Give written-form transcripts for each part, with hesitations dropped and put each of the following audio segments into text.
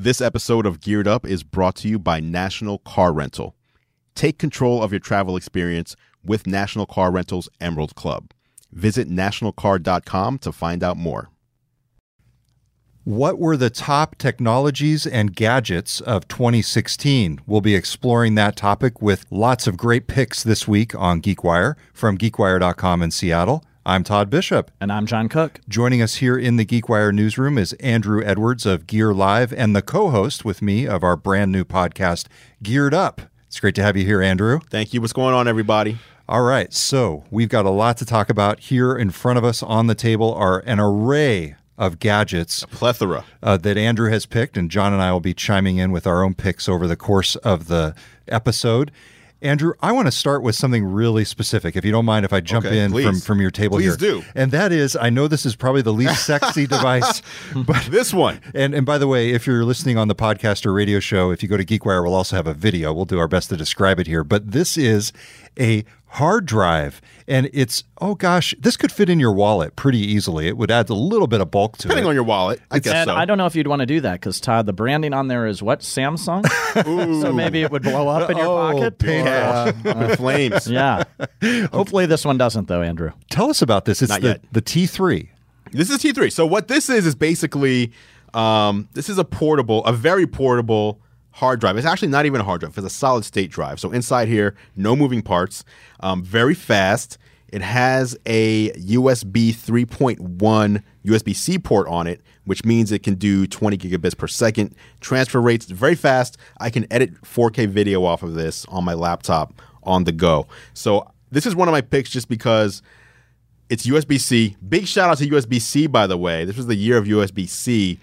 This episode of Geared Up is brought to you by National Car Rental. Take control of your travel experience with National Car Rental's Emerald Club. Visit nationalcar.com to find out more. What were the top technologies and gadgets of 2016? We'll be exploring that topic with lots of great picks this week on GeekWire from geekwire.com in Seattle. I'm Todd Bishop. And I'm John Cook. Joining us here in the GeekWire newsroom is Andru Edwards of Gear Live and the co-host with me of our brand new podcast, Geared Up. It's great to have you here, Andru. Thank you. What's going on, everybody? All right. So we've got a lot to talk about. Here in front of us on the table are an array of gadgets. A plethora. That Andru has picked, and John and I will be chiming in with our own picks over the course of the episode. Andru, I want to start with something really specific, if you don't mind if I jump in from your table here. Please do. And that is, I know this is probably the least sexy device. But this one. And by the way, if you're listening on the podcast or radio show, if you go to GeekWire, we'll also have a video. We'll do our best to describe it here. But this is a hard drive, and it's, oh gosh, this could fit in your wallet pretty easily. It would add a little bit of bulk to it. Depending on your wallet, I guess so. I don't know if you'd want to do that because, Todd, the branding on there is what? Samsung? So maybe it would blow up in your pocket? With flames. Yeah. Hopefully this one doesn't, though, Andru. Tell us about this. It's the T3. This is T3. So what this is basically, this is a very portable hard drive. It's actually not even a hard drive. It's a solid state drive. So inside here, no moving parts. Very fast. It has a USB 3.1 USB-C port on it, which means it can do 20 gigabits per second. Transfer rates very fast. I can edit 4K video off of this on my laptop on the go. So this is one of my picks just because it's USB-C. Big shout out to USB-C, by the way. This was the year of USB-C.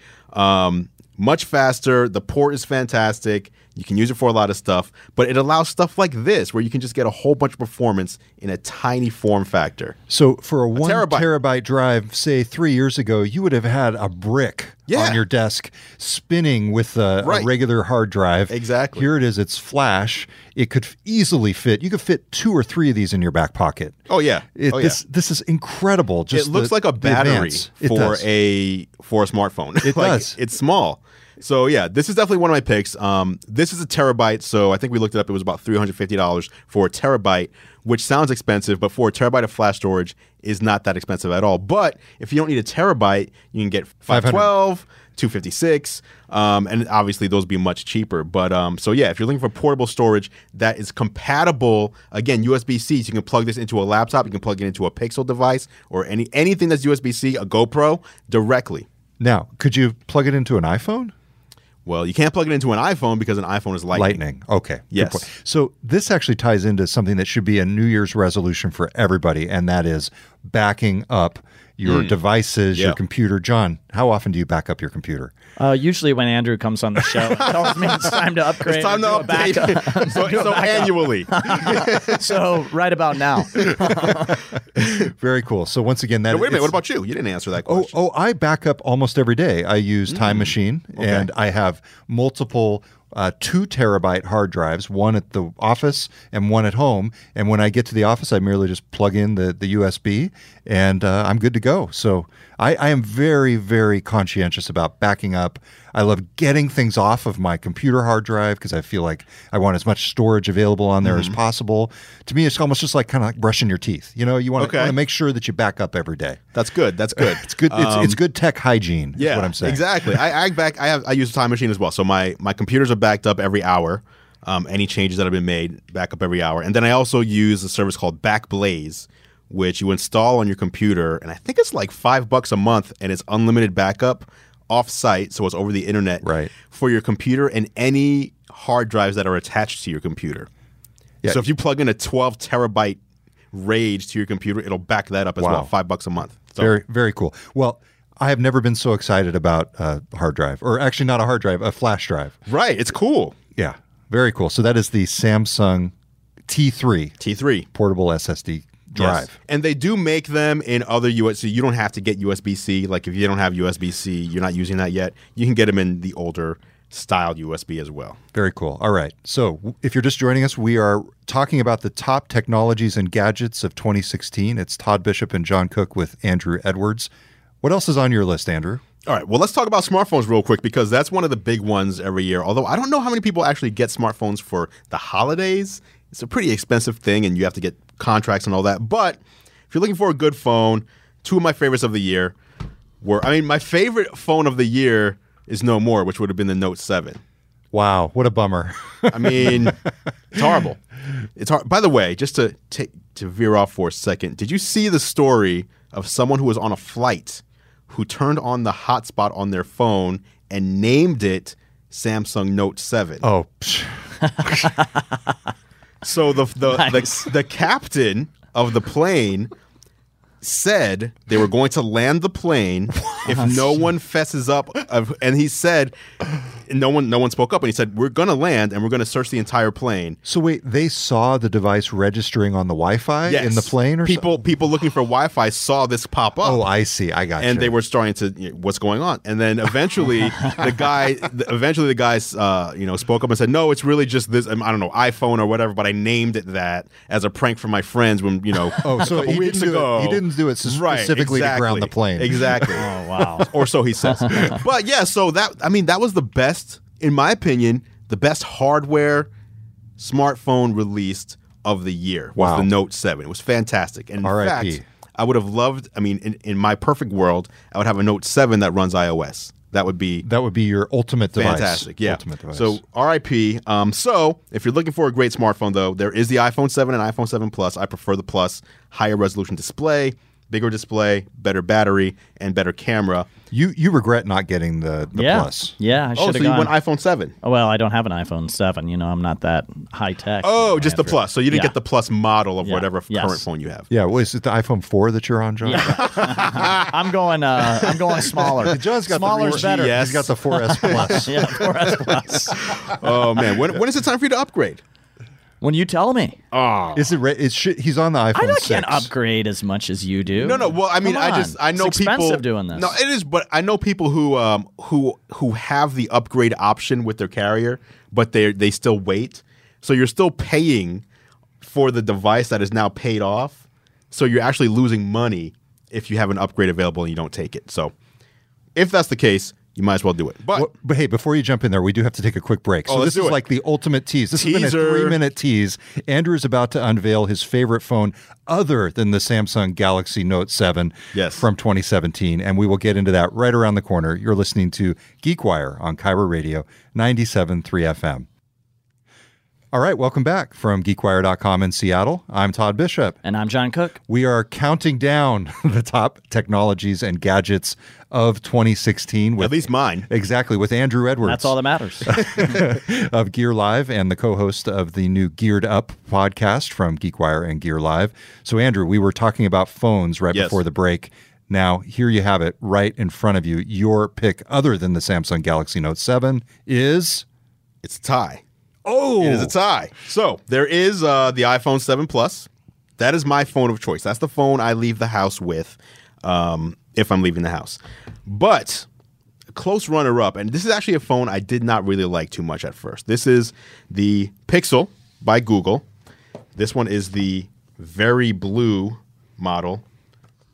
Much faster. The port is fantastic. You can use it for a lot of stuff, but it allows stuff like this where you can just get a whole bunch of performance in a tiny form factor. So for a 1 terabyte drive, say 3 years ago, you would have had a brick on your desk spinning with a regular hard drive. Exactly. Here it is. It's flash. It could easily fit. You could fit 2 or 3 of these in your back pocket. Oh, yeah. This is incredible. Just it looks like a battery for a smartphone. It does. It's small. So, yeah, this is definitely one of my picks. This is a terabyte, so I think we looked it up. It was about $350 for a terabyte, which sounds expensive, but for a terabyte of flash storage is not that expensive at all. But if you don't need a terabyte, you can get 512, 256, and obviously those would be much cheaper. But if you're looking for portable storage that is compatible, again, USB-C, so you can plug this into a laptop, you can plug it into a Pixel device or anything that's USB-C, a GoPro, directly. Now, could you plug it into an iPhone? Well, you can't plug it into an iPhone because an iPhone is lightning. Lightning, okay. Yes. So this actually ties into something that should be a New Year's resolution for everybody, and that is backing up your devices, your computer. John, how often do you back up your computer? Usually when Andru comes on the show and tells me it's time to upgrade. It's time to update. So annually. So right about now. Very cool. So once again, wait a minute. What about you? You didn't answer that question. Oh, I back up almost every day. I use Time Machine, and I have multiple 2 terabyte hard drives, one at the office and one at home. And when I get to the office, I merely just plug in the USB and I'm good to go. So I am very, very conscientious about backing up. I love getting things off of my computer hard drive because I feel like I want as much storage available on there as possible. To me, it's almost just like brushing your teeth. You know, you want to make sure that you back up every day. That's good. It's good. It's good tech hygiene. Yeah, is what I'm saying. Exactly. I use a Time Machine as well. So my computers are backed up every hour. Any changes that have been made, back up every hour. And then I also use a service called Backblaze, which you install on your computer, and I think it's like $5 a month, and it's unlimited backup off-site, so it's over the internet for your computer and any hard drives that are attached to your computer. Yeah. So if you plug in a 12 terabyte RAID to your computer, it'll back that up as well, $5 a month. So. Very, very cool. Well, I have never been so excited about a hard drive, or actually not a hard drive, a flash drive. Right, it's cool. Yeah, very cool. So that is the Samsung T3 portable SSD drive. Yes. And they do make them in other US, so you don't have to get USB-C. Like if you don't have USB-C, you're not using that yet, you can get them in the older style USB as well. Very cool. All right. So if you're just joining us, we are talking about the top technologies and gadgets of 2016. It's Todd Bishop and John Cook with Andru Edwards. What else is on your list, Andru? All right, well, let's talk about smartphones real quick because that's one of the big ones every year. Although I don't know how many people actually get smartphones for the holidays. It's a pretty expensive thing, and you have to get contracts and all that. But if you're looking for a good phone, two of my favorites of the year were, I mean, my favorite phone of the year is no more, which would have been the Note 7. Wow, what a bummer. I mean, it's horrible. It's hard. By the way, just to veer off for a second, did you see the story of someone who was on a flight who turned on the hotspot on their phone and named it Samsung Note 7. Oh. So the captain of the plane said they were going to land the plane if no one fesses up. And he said, no one spoke up. And he said, we're going to land and we're going to search the entire plane. So wait, they saw the device registering on the Wi-Fi in the plane or something? People looking for Wi-Fi saw this pop up. Oh, I see. I got you. And they were starting to, you know, what's going on? And then eventually the guy spoke up and said, no, it's really just this, I don't know, iPhone or whatever, but I named it that as a prank for my friends when, you know, a couple weeks ago. He didn't do it specifically to ground the plane. Exactly. Oh, wow. Or so he says. But yeah, so that was the best, in my opinion, the best hardware smartphone released of the year was the Note 7. It was fantastic. And in fact, I would have loved, in my perfect world, I would have a Note 7 that runs iOS. That would be your ultimate device. Fantastic, yeah. Ultimate device. So RIP. So if you're looking for a great smartphone, though, there is the iPhone 7 and iPhone 7 Plus. I prefer the Plus. Higher resolution display, bigger display, better battery, and better camera. You regret not getting the Plus. Yeah, I should have gone. You went iPhone 7. Oh, well, I don't have an iPhone 7. You know, I'm not that high tech. Oh, just the Plus. So you didn't get the Plus model of whatever current phone you have. Yeah, well, is it the iPhone 4 that you're on, John? Yeah. I'm going smaller. John's got smaller's better. He's got the 4S Plus. Yeah, 4S Plus. Oh, man. When is it time for you to upgrade? When you tell me. Oh. He's on the iPhone 6. I can't upgrade as much as you do. No. Well, I know it's expensive people doing this. No, it is, but I know people who have the upgrade option with their carrier, but they still wait. So you're still paying for the device that is now paid off. So you're actually losing money if you have an upgrade available and you don't take it. So if that's the case, you might as well do it. But hey, before you jump in there, we do have to take a quick break. So this is like the ultimate tease. This has been a 3-minute tease. Andrew's about to unveil his favorite phone other than the Samsung Galaxy Note 7 from 2017. And we will get into that right around the corner. You're listening to GeekWire on Cairo Radio 97.3 FM. All right, welcome back from GeekWire.com in Seattle. I'm Todd Bishop. And I'm John Cook. We are counting down the top technologies and gadgets of 2016. At least mine. Exactly, with Andru Edwards. That's all that matters. Of Gear Live and the co-host of the new Geared Up podcast from GeekWire and Gear Live. So, Andru, we were talking about phones before the break. Now, here you have it right in front of you. Your pick other than the Samsung Galaxy Note 7 is... It's a tie. Oh, it is a tie. So there is the iPhone 7 Plus. That is my phone of choice. That's the phone I leave the house with if I'm leaving the house. But a close runner-up, and this is actually a phone I did not really like too much at first. This is the Pixel by Google. This one is the very blue model.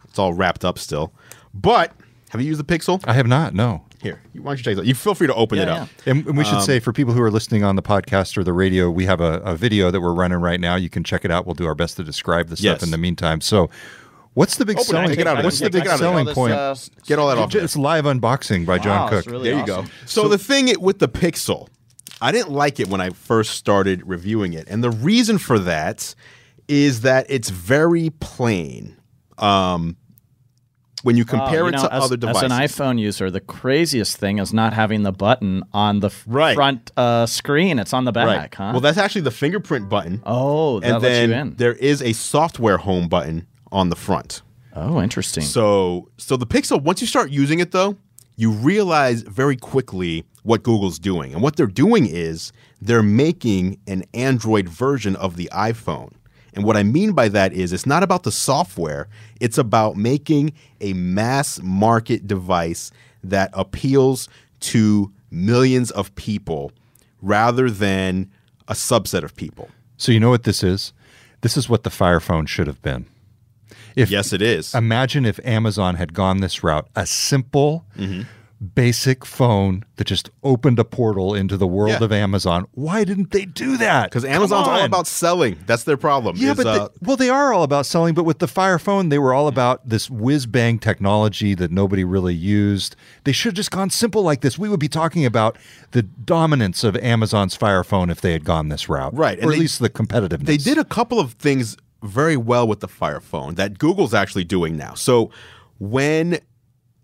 It's all wrapped up still. But have you used the Pixel? I have not, no. Here, why don't you take that? You feel free to open it up. Yeah. And we should say, for people who are listening on the podcast or the radio, we have a video that we're running right now. You can check it out. We'll do our best to describe the stuff in the meantime. So what's the big selling point? What's the big selling point? Get all that off. It's live unboxing by John Cook. Really there awesome. You go. So the thing with the Pixel, I didn't like it when I first started reviewing it. And the reason for that is that it's very plain. When you compare it to other devices. As an iPhone user, the craziest thing is not having the button on the front screen. It's on the back, huh? Well, that's actually the fingerprint button. Oh, that lets you in. And then there is a software home button on the front. Oh, interesting. So the Pixel, once you start using it, though, you realize very quickly what Google's doing. And what they're doing is they're making an Android version of the iPhone. And what I mean by that is it's not about the software. It's about making a mass market device that appeals to millions of people rather than a subset of people. So you know what this is? This is what the Fire Phone should have been. Yes, it is. Imagine if Amazon had gone this route, a simple basic phone that just opened a portal into the world of Amazon. Why didn't they do that? Because Amazon's all about selling. That's their problem. Yeah, but they are all about selling. But with the Fire Phone, they were all about this whiz-bang technology that nobody really used. They should have just gone simple like this. We would be talking about the dominance of Amazon's Fire Phone if they had gone this route. Right. Or at least the competitiveness. They did a couple of things very well with the Fire Phone that Google's actually doing now. So when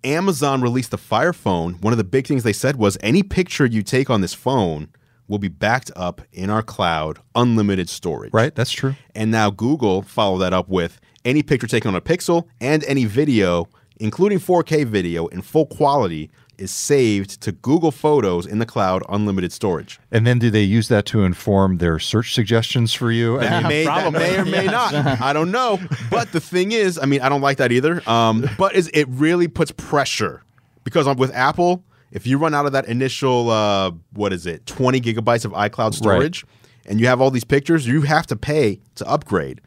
Amazon released the Fire Phone, one of the big things they said was any picture you take on this phone will be backed up in our cloud, unlimited storage. Right, that's true. And now Google followed that up with any picture taken on a Pixel and any video, including 4K video in full quality, is saved to Google Photos in the cloud, unlimited storage. And then do they use that to inform their search suggestions for you? That may or may not. I don't know. But the thing is, I mean, I don't like that either. But it really puts pressure. Because with Apple, if you run out of that initial, 20 gigabytes of iCloud storage, and you have all these pictures, you have to pay to upgrade.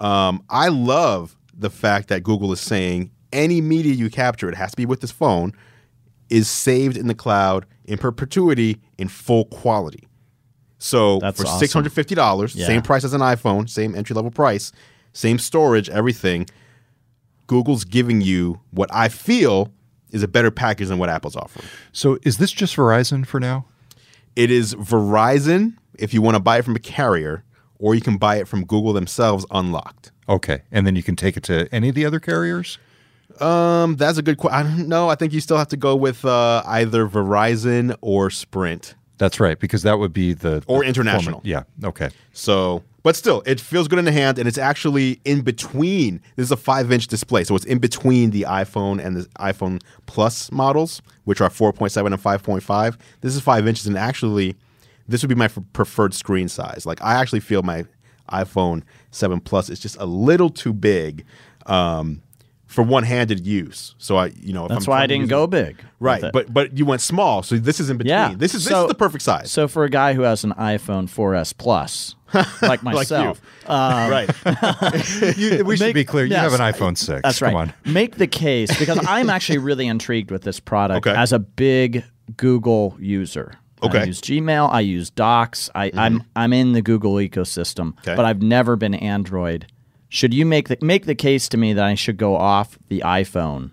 I love the fact that Google is saying any media you capture, it has to be with this phone, is saved in the cloud in perpetuity in full quality. So that's for awesome. $650, same price as an iPhone, same entry-level price, same storage, everything, Google's giving you what I feel is a better package than what Apple's offering. So is this just Verizon for now? It is Verizon if you want to buy it from a carrier, or you can buy it from Google themselves unlocked. Okay, and then you can take it to any of the other carriers? That's a good question. I don't know. I think you still have to go with either Verizon or Sprint. That's right, because that would be the or international. Yeah. Okay. So, but still, it feels good in the hand, and it's actually in between. This is a 5-inch display, so it's in between the iPhone and the iPhone Plus models, which are 4.7 and 5.5. This is 5 inches, and actually, this would be my preferred screen size. Like, I actually feel my iPhone 7 Plus is just a little too big. For one-handed use, so that's why I didn't go big, right? But you went small, so this is in between. Yeah. This is the perfect size. So for a guy who has an iPhone 4S Plus, like myself, right? we should be clear. Yes, you have an iPhone 6. That's right. Come on. Make the case, because I'm actually really intrigued with this product as a big Google user. Okay. I use Gmail. I use Docs. I'm in the Google ecosystem, but I've never been Android. Should you make the case to me that I should go off the iPhone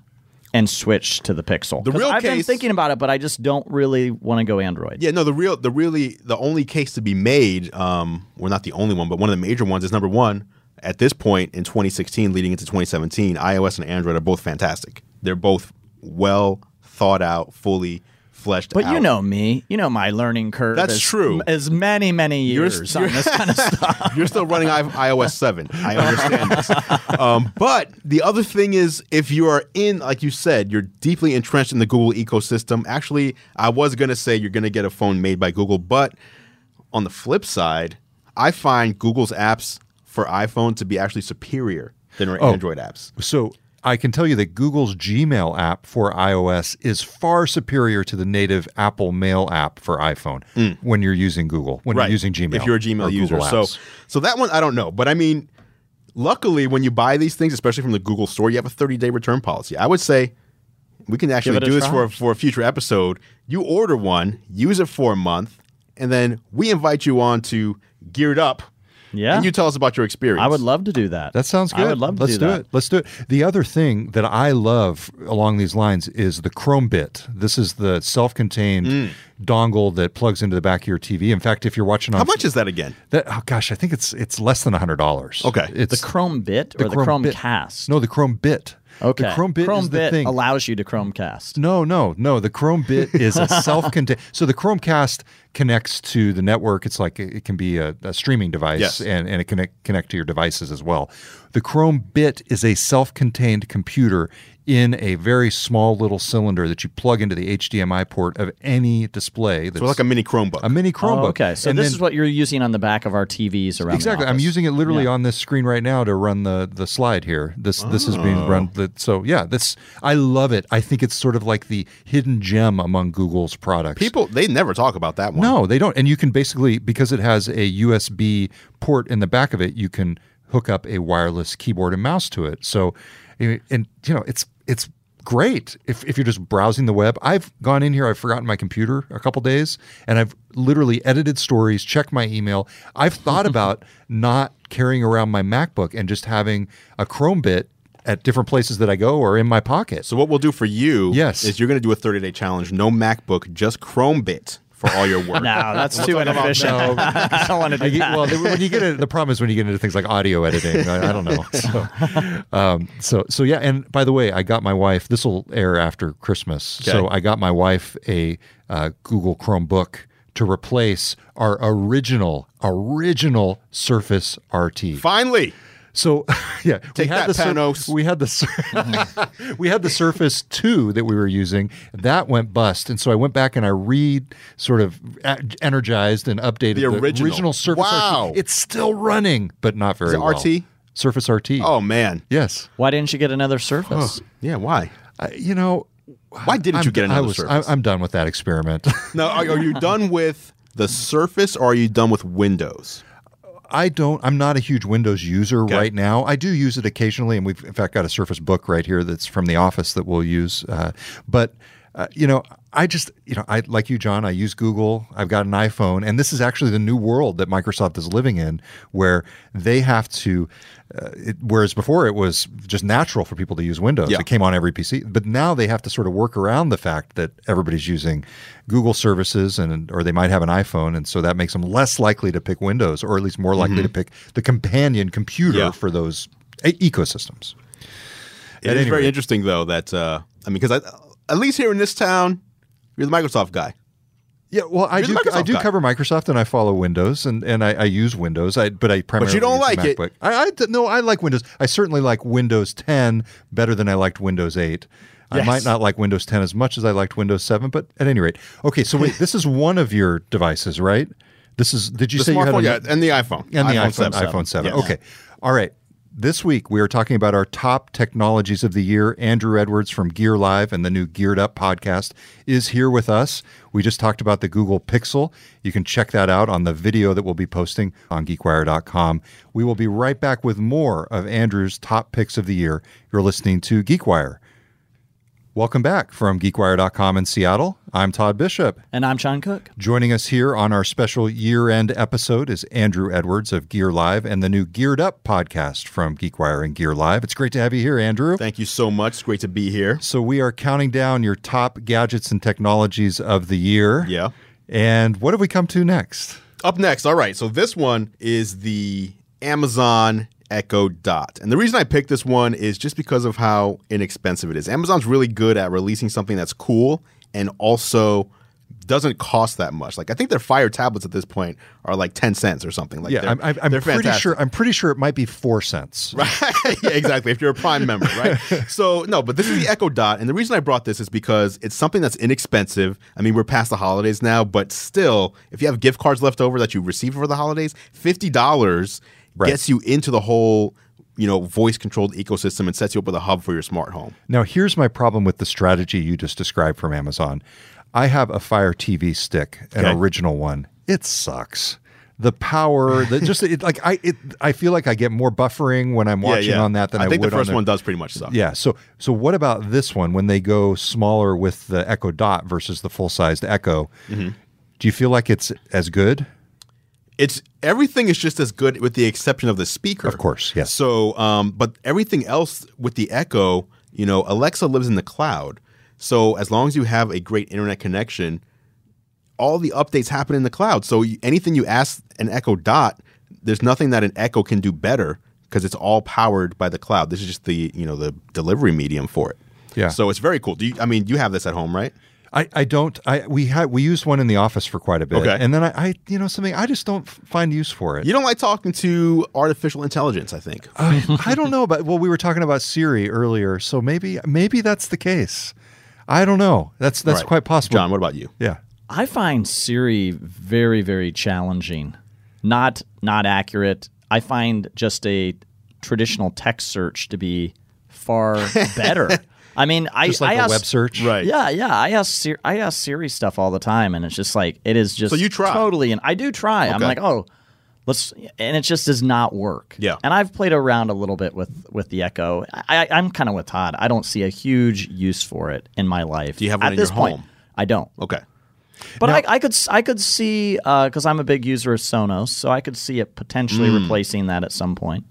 and switch to the Pixel? I've been thinking about it, but I just don't really want to go Android. Yeah, no, the only case to be made, well, not the only one, but one of the major ones is number one, at this point in 2016 leading into 2017, iOS and Android are both fantastic. They're both well thought out, fully fleshed out. But you know me. You know my learning curve. That's true. As many, many years on this kind of stuff. You're still running iOS 7. I understand this. But the other thing is, if you are in, like you said, you're deeply entrenched in the Google ecosystem. Actually, I was going to say you're going to get a phone made by Google. But on the flip side, I find Google's apps for iPhone to be actually superior than our Android apps. So I can tell you that Google's Gmail app for iOS is far superior to the native Apple Mail app for iPhone when you're using Google, when you're using Gmail. If you're a Gmail user. So that one, I don't know. But I mean, luckily, when you buy these things, especially from the Google store, you have a 30-day return policy. I would say we can actually do this for a future episode. You order one, use it for a month, and then we invite you on to Geared Up. Yeah. And you tell us about your experience. I would love to do that. That sounds good. I would love to Let's do it. The other thing that I love along these lines is the Chromebit. This is the self-contained dongle that plugs into the back of your TV. In fact, if you're watching on... How much is that again? I think it's less than $100. Okay. It's the Chromebit or the Chromecast? No, the Chromebit. Okay. The Chromebit is the thing. Allows you to Chromecast. No. The Chromebit is a self-contained. So the Chromecast connects to the network. It's like it can be a streaming device, and it can connect to your devices as well. The Chromebit is a self-contained computer in a very small little cylinder that you plug into the HDMI port of any display. That's so like a mini Chromebook. Okay. So this is what you're using on the back of our TVs around the office. I'm using it literally on this screen right now to run the slide here. This is being run. I love it. I think it's sort of like the hidden gem among Google's products. People, they never talk about that one. No, they don't. And you can basically, because it has a USB port in the back of it, you can hook up a wireless keyboard and mouse to it. So, and it's great if you're just browsing the web. I've gone in here, I've forgotten my computer a couple days, and I've literally edited stories, checked my email. I've thought about not carrying around my MacBook and just having a Chromebit at different places that I go or in my pocket. So what we'll do for you is you're going to do a 30-day challenge. No MacBook, just Chromebit. For all your work. No, that's too inefficient. I don't want to do that. Well, when you get into, the problem is when you get into things like audio editing, I don't know. So yeah, and by the way, I got my wife, this will air after Christmas. Okay. So I got my wife a Google Chromebook to replace our original Surface RT. Finally. So, yeah, we had the Surface 2 that we were using. That went bust, and so I went back and I energized and updated the original Surface. Wow, RT. It's still running, but not very well. Is it RT? Surface RT. Oh man, yes. Why didn't you get another Surface? Oh, yeah, why? Why didn't you get another Surface? I'm done with that experiment. Now, are you done with the Surface, or are you done with Windows? I'm not a huge Windows user right now. I do use it occasionally, and we've, in fact, got a Surface Book right here that's from the office that we'll use. I like you, John, I use Google. I've got an iPhone, and this is actually the new world that Microsoft is living in, where they have to, whereas before it was just natural for people to use Windows. Yeah. It came on every PC, but now they have to sort of work around the fact that everybody's using Google services, or they might have an iPhone, and so that makes them less likely to pick Windows, or at least more likely to pick the companion computer for those ecosystems. It is very interesting, though, that, at least here in this town, you're the Microsoft guy. Yeah, well, I do cover Microsoft, and I follow Windows, and I use Windows. But you don't like it. No, I like Windows. I certainly like Windows 10 better than I liked Windows 8. Yes. I might not like Windows 10 as much as I liked Windows 7, but at any rate, okay. So wait, this is one of your devices, right? This is. Did you say you had a and the iPhone and the iPhone 7? Yes. Okay, all right. This week, we are talking about our top technologies of the year. Andru Edwards from Gear Live and the new Geared Up podcast is here with us. We just talked about the Google Pixel. You can check that out on the video that we'll be posting on GeekWire.com. We will be right back with more of Andru's top picks of the year. You're listening to GeekWire. Welcome back from GeekWire.com in Seattle. I'm Todd Bishop. And I'm Sean Cook. Joining us here on our special year-end episode is Andru Edwards of Gear Live and the new Geared Up podcast from GeekWire and Gear Live. It's great to have you here, Andru. Thank you so much. It's great to be here. So we are counting down your top gadgets and technologies of the year. Yeah. And what have we come to next? Up next. All right. So this one is the Amazon Echo Dot. And the reason I picked this one is just because of how inexpensive it is. Amazon's really good at releasing something that's cool and also doesn't cost that much. Like, I think their Fire tablets at this point are like 10 cents or something. Like, I'm pretty sure. I'm pretty sure it might be 4 cents. Right? Yeah, exactly. If you're a Prime member, right? So no, but this is the Echo Dot, and the reason I brought this is because it's something that's inexpensive. I mean, we're past the holidays now, but still, if you have gift cards left over that you received for the holidays, $50. Right. Gets you into the whole, voice-controlled ecosystem and sets you up with a hub for your smart home. Now, here's my problem with the strategy you just described from Amazon. I have a Fire TV stick, an original one. It sucks. The power, I feel like I get more buffering when I'm watching on that than I would on. I think the first one does pretty much suck. Yeah. So what about this one when they go smaller with the Echo Dot versus the full-sized Echo? Mm-hmm. Do you feel like it's as good? Everything is just as good with the exception of the speaker. Of course, yes. So, but everything else with the Echo, Alexa lives in the cloud. So as long as you have a great internet connection, all the updates happen in the cloud. So anything you ask an Echo Dot, there's nothing that an Echo can do better because it's all powered by the cloud. This is just the, the delivery medium for it. Yeah. So it's very cool. You have this at home, right? We use one in the office for quite a bit. Okay. And then I just don't find use for it. You don't like talking to artificial intelligence, I think. I don't know about, we were talking about Siri earlier, so maybe that's the case. I don't know. That's right. Quite possible. John, what about you? Yeah. I find Siri very, very challenging. Not accurate. I find just a traditional text search to be far better. I mean, I ask web search, right? Yeah. I ask Siri stuff all the time, and it's just like it is just so you try. Totally, and I do try. Okay. I'm like, oh, and it just does not work. Yeah. And I've played around a little bit with the Echo. I'm kind of with Todd. I don't see a huge use for it in my life. Do you have one at this point? Home? I don't. Okay. But now, I could see, because I'm a big user of Sonos, so I could see it potentially replacing that at some point.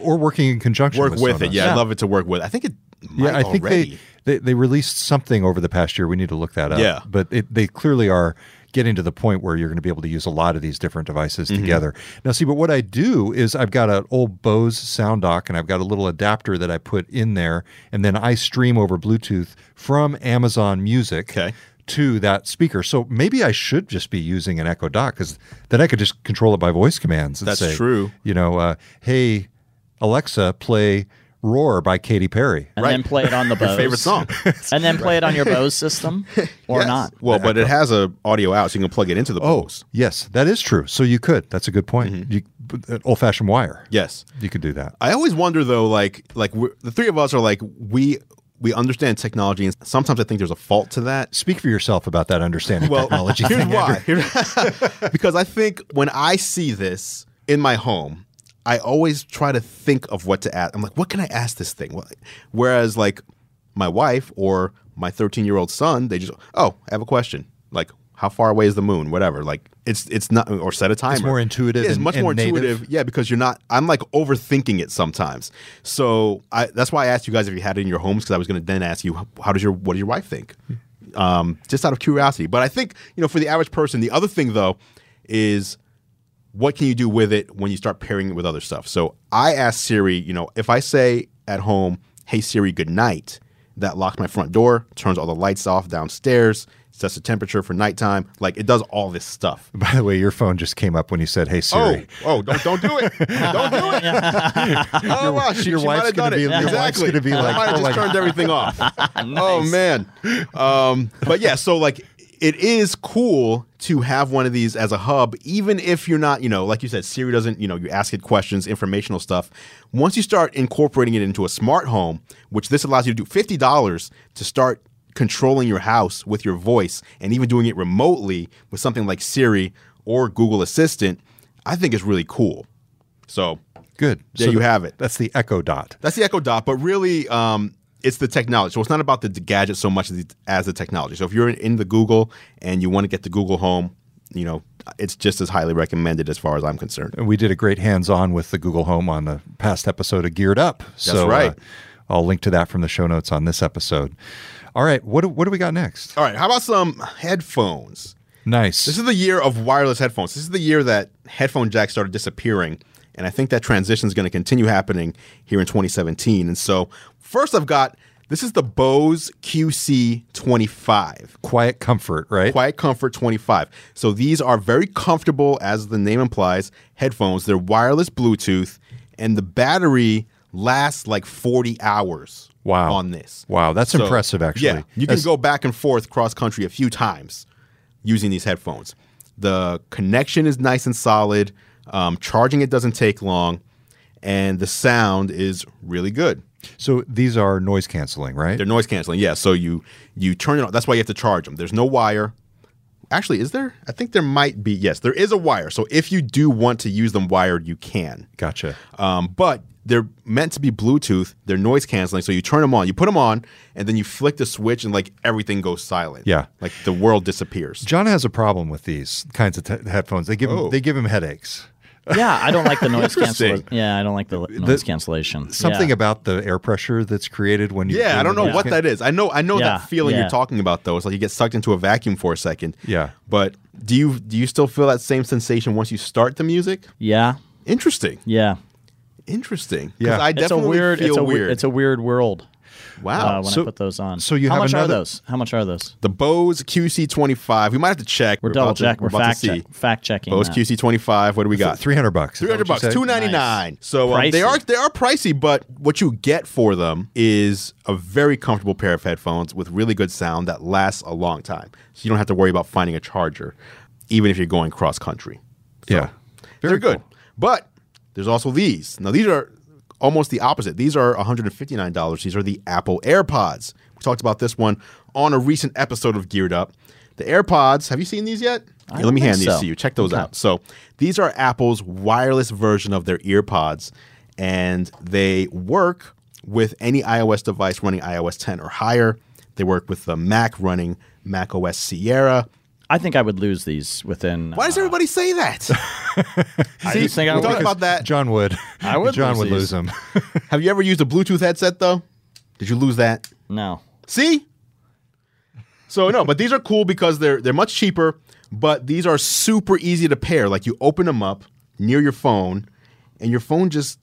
Or working in conjunction with Sonos. Yeah, yeah, I'd love it to work with. I think it might already. I think they released something over the past year. We need to look that up. Yeah. But they clearly are getting to the point where you're going to be able to use a lot of these different devices together. Now, see, but what I do is I've got an old Bose sound dock, and I've got a little adapter that I put in there, and then I stream over Bluetooth from Amazon Music. Okay. To that speaker. So maybe I should just be using an Echo Dot, because then I could just control it by voice commands and say, true. You know, hey, Alexa, play Roar by Katy Perry. And then play it on the Bose. Your favorite song. And then play it on your Bose system or not. Well, but it has a audio out, so you can plug it into the Bose. Yes, that is true. So you could. That's a good point. An old-fashioned wire. Yes. You could do that. I always wonder, though, like the three of us are like, we understand technology, and sometimes I think there's a fault to that. Speak for yourself about that understanding technology. Here's why. Because I think when I see this in my home, I always try to think of what to ask. I'm like, what can I ask this thing? Whereas like my wife or my 13-year-old son, they just, I have a question. Like, how far away is the moon? Whatever. Like, it's not, or set a timer. It's more intuitive. It's much more intuitive. Yeah, because you're not. I'm like overthinking it sometimes. So that's why I asked you guys if you had it in your homes, because I was going to then ask you, what does your wife think? Just out of curiosity. But I think for the average person, the other thing though is, what can you do with it when you start pairing it with other stuff? So I asked Siri, if I say at home, "Hey Siri, good night," that locks my front door, turns all the lights off downstairs, sets the temperature for nighttime. Like, it does all this stuff. By the way, your phone just came up when you said, "Hey Siri." Oh, don't do it! Don't do it! Oh wow, she might have done it. Exactly. Your wife's gonna be like, I might have just turned everything off. Nice. Oh man. But yeah, so like, it is cool to have one of these as a hub, even if you're not, like you said, Siri doesn't, you ask it questions, informational stuff. Once you start incorporating it into a smart home, which this allows you to do, $50 to start controlling your house with your voice, and even doing it remotely with something like Siri or Google Assistant, I think is really cool. So good. There you have it. That's the Echo Dot. That's the Echo Dot, but really it's the technology. So it's not about the gadget so much as the technology. So if you're in the Google and you want to get the Google Home, it's just as highly recommended as far as I'm concerned. And we did a great hands-on with the Google Home on the past episode of Geared Up. That's right. I'll link to that from the show notes on this episode. All right, what do we got next? All right, how about some headphones? Nice. This is the year of wireless headphones. This is the year that headphone jacks started disappearing, and I think that transition is going to continue happening here in 2017. And so first I've got, this is the Bose QC25. Quiet Comfort, right? Quiet Comfort 25. So these are very comfortable, as the name implies, headphones. They're wireless Bluetooth, and the battery lasts like 40 hours. Wow. On this. Wow, that's impressive, actually. Yeah, you can go back and forth cross-country a few times using these headphones. The connection is nice and solid. Charging it doesn't take long. And the sound is really good. So these are noise-canceling, right? They're noise-canceling, yeah. So you turn it on. That's why you have to charge them. There's no wire. Actually, is there? I think there might be. Yes, there is a wire. So if you do want to use them wired, you can. Gotcha. But they're meant to be Bluetooth. They're noise canceling. So you turn them on, you put them on, and then you flick the switch, and like everything goes silent. Yeah, like the world disappears. John has a problem with these kinds of headphones. They give him headaches. Yeah, I don't like the noise cancellation. Yeah, I don't like the noise cancellation. Something about the air pressure that's created when you. Yeah, I don't know what that is. I know that feeling you're talking about though. It's like you get sucked into a vacuum for a second. Yeah. But do you still feel that same sensation once you start the music? Yeah. Interesting. Yeah. Interesting. Yeah. I definitely feel weird. It's a weird world. Wow. When I put those on. So you How much are those? The Bose QC25. We might have to check. We're double checking. We're fact checking. Bose QC25. What do we got? $300. $300. $299. So they are pricey, but what you get for them is a very comfortable pair of headphones with really good sound that lasts a long time. So you don't have to worry about finding a charger, even if you're going cross country. So yeah. Very good. Cool. But there's also these. Now these are almost the opposite. These are $159. These are the Apple AirPods. We talked about this one on a recent episode of Geared Up. The AirPods, have you seen these yet? Yeah, let me hand these to you. Check those out. So these are Apple's wireless version of their EarPods, and they work with any iOS device running iOS 10 or higher. They work with the Mac running Mac OS Sierra. I think I would lose these within... Why does everybody say that? I think I would. John would. John would lose them. Have you ever used a Bluetooth headset, though? Did you lose that? No. See? So, no, but these are cool because they're much cheaper, but these are super easy to pair. Like, you open them up near your phone, and your phone just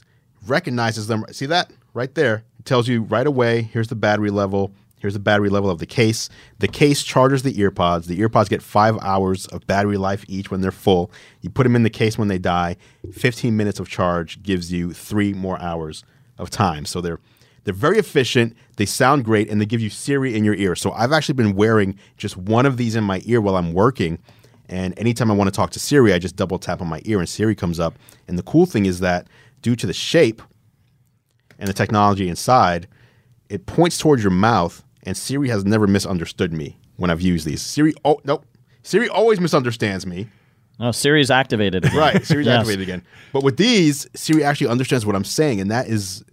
recognizes them. See that? Right there. It tells you right away, here's the battery level. Here's the battery level of the case. The case charges the EarPods. The EarPods get 5 hours of battery life each when they're full. You put them in the case when they die. 15 minutes of charge gives you 3 more hours of time. So they're very efficient. They sound great, and they give you Siri in your ear. So I've actually been wearing just one of these in my ear while I'm working. And anytime I want to talk to Siri, I just double tap on my ear, and Siri comes up. And the cool thing is that due to the shape and the technology inside, it points towards your mouth. And Siri has never misunderstood me when I've used these. Siri always misunderstands me. No, Siri's activated again. Right, Siri's activated again. But with these, Siri actually understands what I'm saying, and that is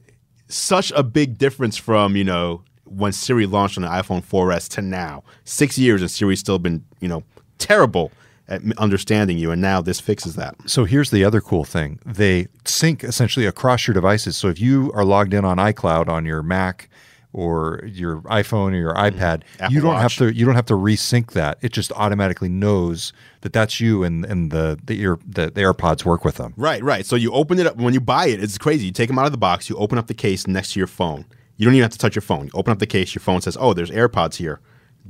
such a big difference from, you know, when Siri launched on the iPhone 4S to now. 6 years and Siri's still been, you know, terrible at understanding you, and now this fixes that. So here's the other cool thing. They sync essentially across your devices. So if you are logged in on iCloud on your Mac or your iPhone or your iPad, you don't have to resync that. It just automatically knows that that's you, and the AirPods work with them. Right. So you open it up when you buy it. It's crazy. You take them out of the box. You open up the case next to your phone. You don't even have to touch your phone. You open up the case. Your phone says, "Oh, there's AirPods here.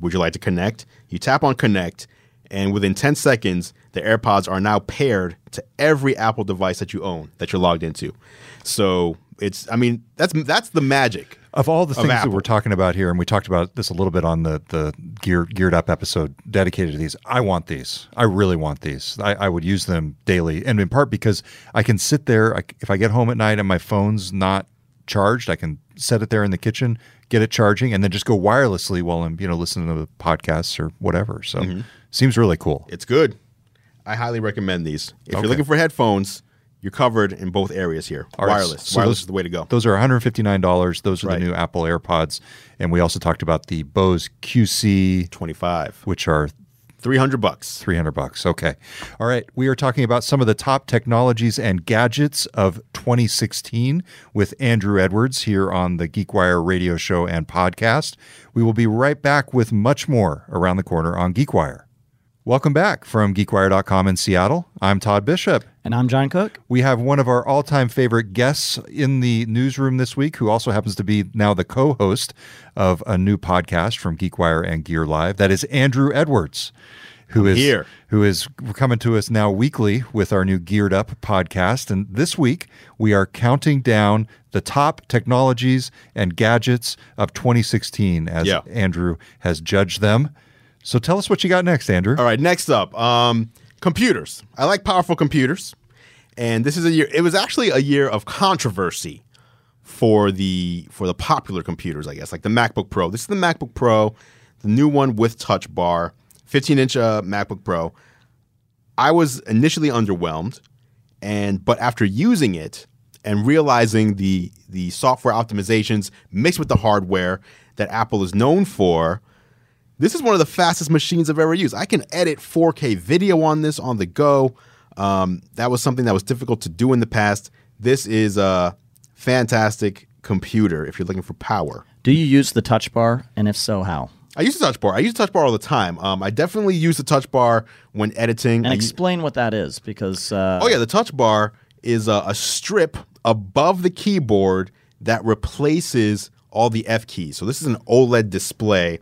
Would you like to connect?" You tap on connect, and within 10 seconds, the AirPods are now paired to every Apple device that you own that you're logged into. So it's, I mean, that's the magic. Of all the things that we're talking about here, and we talked about this a little bit on the Geared Up episode dedicated to these, I want these. I really want these. I would use them daily, and in part because I can sit there. If I get home at night and my phone's not charged, I can set it there in the kitchen, get it charging, and then just go wirelessly while I'm listening to the podcasts or whatever. So seems really cool. It's good. I highly recommend these. If you're looking for headphones, you're covered in both areas here. Wireless. So wireless is the way to go. Those are $159. Those are the new Apple AirPods. And we also talked about the Bose QC25, which are $300. $300. Okay. All right. We are talking about some of the top technologies and gadgets of 2016 with Andru Edwards here on the GeekWire radio show and podcast. We will be right back with much more around the corner on GeekWire. Welcome back from GeekWire.com in Seattle. I'm Todd Bishop. And I'm John Cook. We have one of our all-time favorite guests in the newsroom this week, who also happens to be now the co-host of a new podcast from GeekWire and Gear Live. That is Andru Edwards, who is coming to us now weekly with our new Geared Up podcast. And this week, we are counting down the top technologies and gadgets of 2016 as Andru has judged them. So tell us what you got next, Andru. All right, next up, computers. I like powerful computers. And this is a year, it was actually a year of controversy for the popular computers, I guess, like the MacBook Pro. This is the MacBook Pro, the new one with Touch Bar, 15-inch MacBook Pro. I was initially underwhelmed, but after using it and realizing the software optimizations mixed with the hardware that Apple is known for, this is one of the fastest machines I've ever used. I can edit 4K video on this on the go. That was something that was difficult to do in the past. This is a fantastic computer if you're looking for power. Do you use the Touch Bar? And if so, how? I use the Touch Bar. I use the Touch Bar all the time. I definitely use the Touch Bar when editing. And explain what that is, because... the Touch Bar is a strip above the keyboard that replaces all the F keys. So this is an OLED display.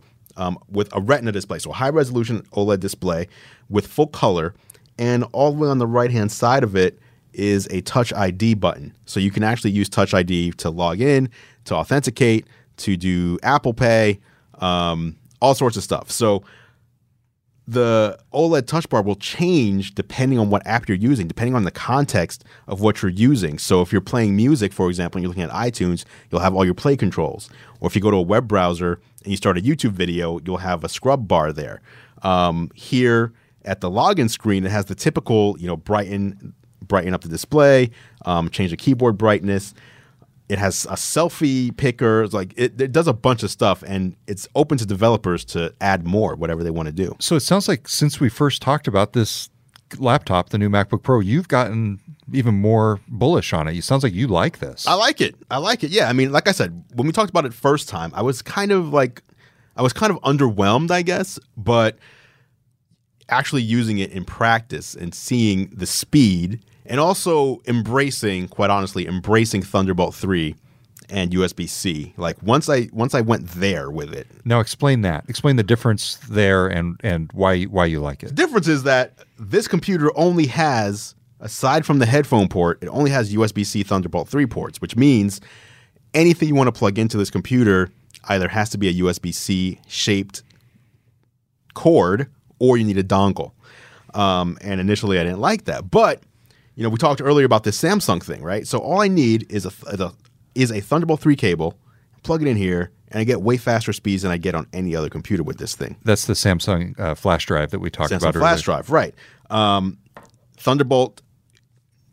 With a retina display, so a high-resolution OLED display with full color, and all the way on the right-hand side of it is a Touch ID button. So you can actually use Touch ID to log in, to authenticate, to do Apple Pay, all sorts of stuff. So the OLED Touch Bar will change depending on what app you're using, depending on the context of what you're using. So if you're playing music, for example, and you're looking at iTunes, you'll have all your play controls. Or if you go to a web browser and you start a YouTube video, you'll have a scrub bar there. Here, at the login screen, it has the typical, you know, brighten up the display, change the keyboard brightness. It has a selfie picker. It's like it does a bunch of stuff, and it's open to developers to add more, whatever they want to do. So it sounds like since we first talked about this laptop, the new MacBook Pro, you've gotten even more bullish on it. It sounds like you like this. I like it. Yeah. I mean, like I said, when we talked about it first time, I was kind of underwhelmed, I guess, but actually using it in practice and seeing the speed. And also embracing Thunderbolt 3 and USB-C. Like once I went there with it. Now explain that. Explain the difference there and why you like it. The difference is that this computer only has, aside from the headphone port, it only has USB-C Thunderbolt 3 ports, which means anything you want to plug into this computer either has to be a USB-C shaped cord or you need a dongle. And initially I didn't like that. But you know, we talked earlier about this Samsung thing, right? So all I need is a Thunderbolt 3 cable, plug it in here, and I get way faster speeds than I get on any other computer with this thing. That's the Samsung flash drive that we talked about earlier. Samsung flash drive, right. Thunderbolt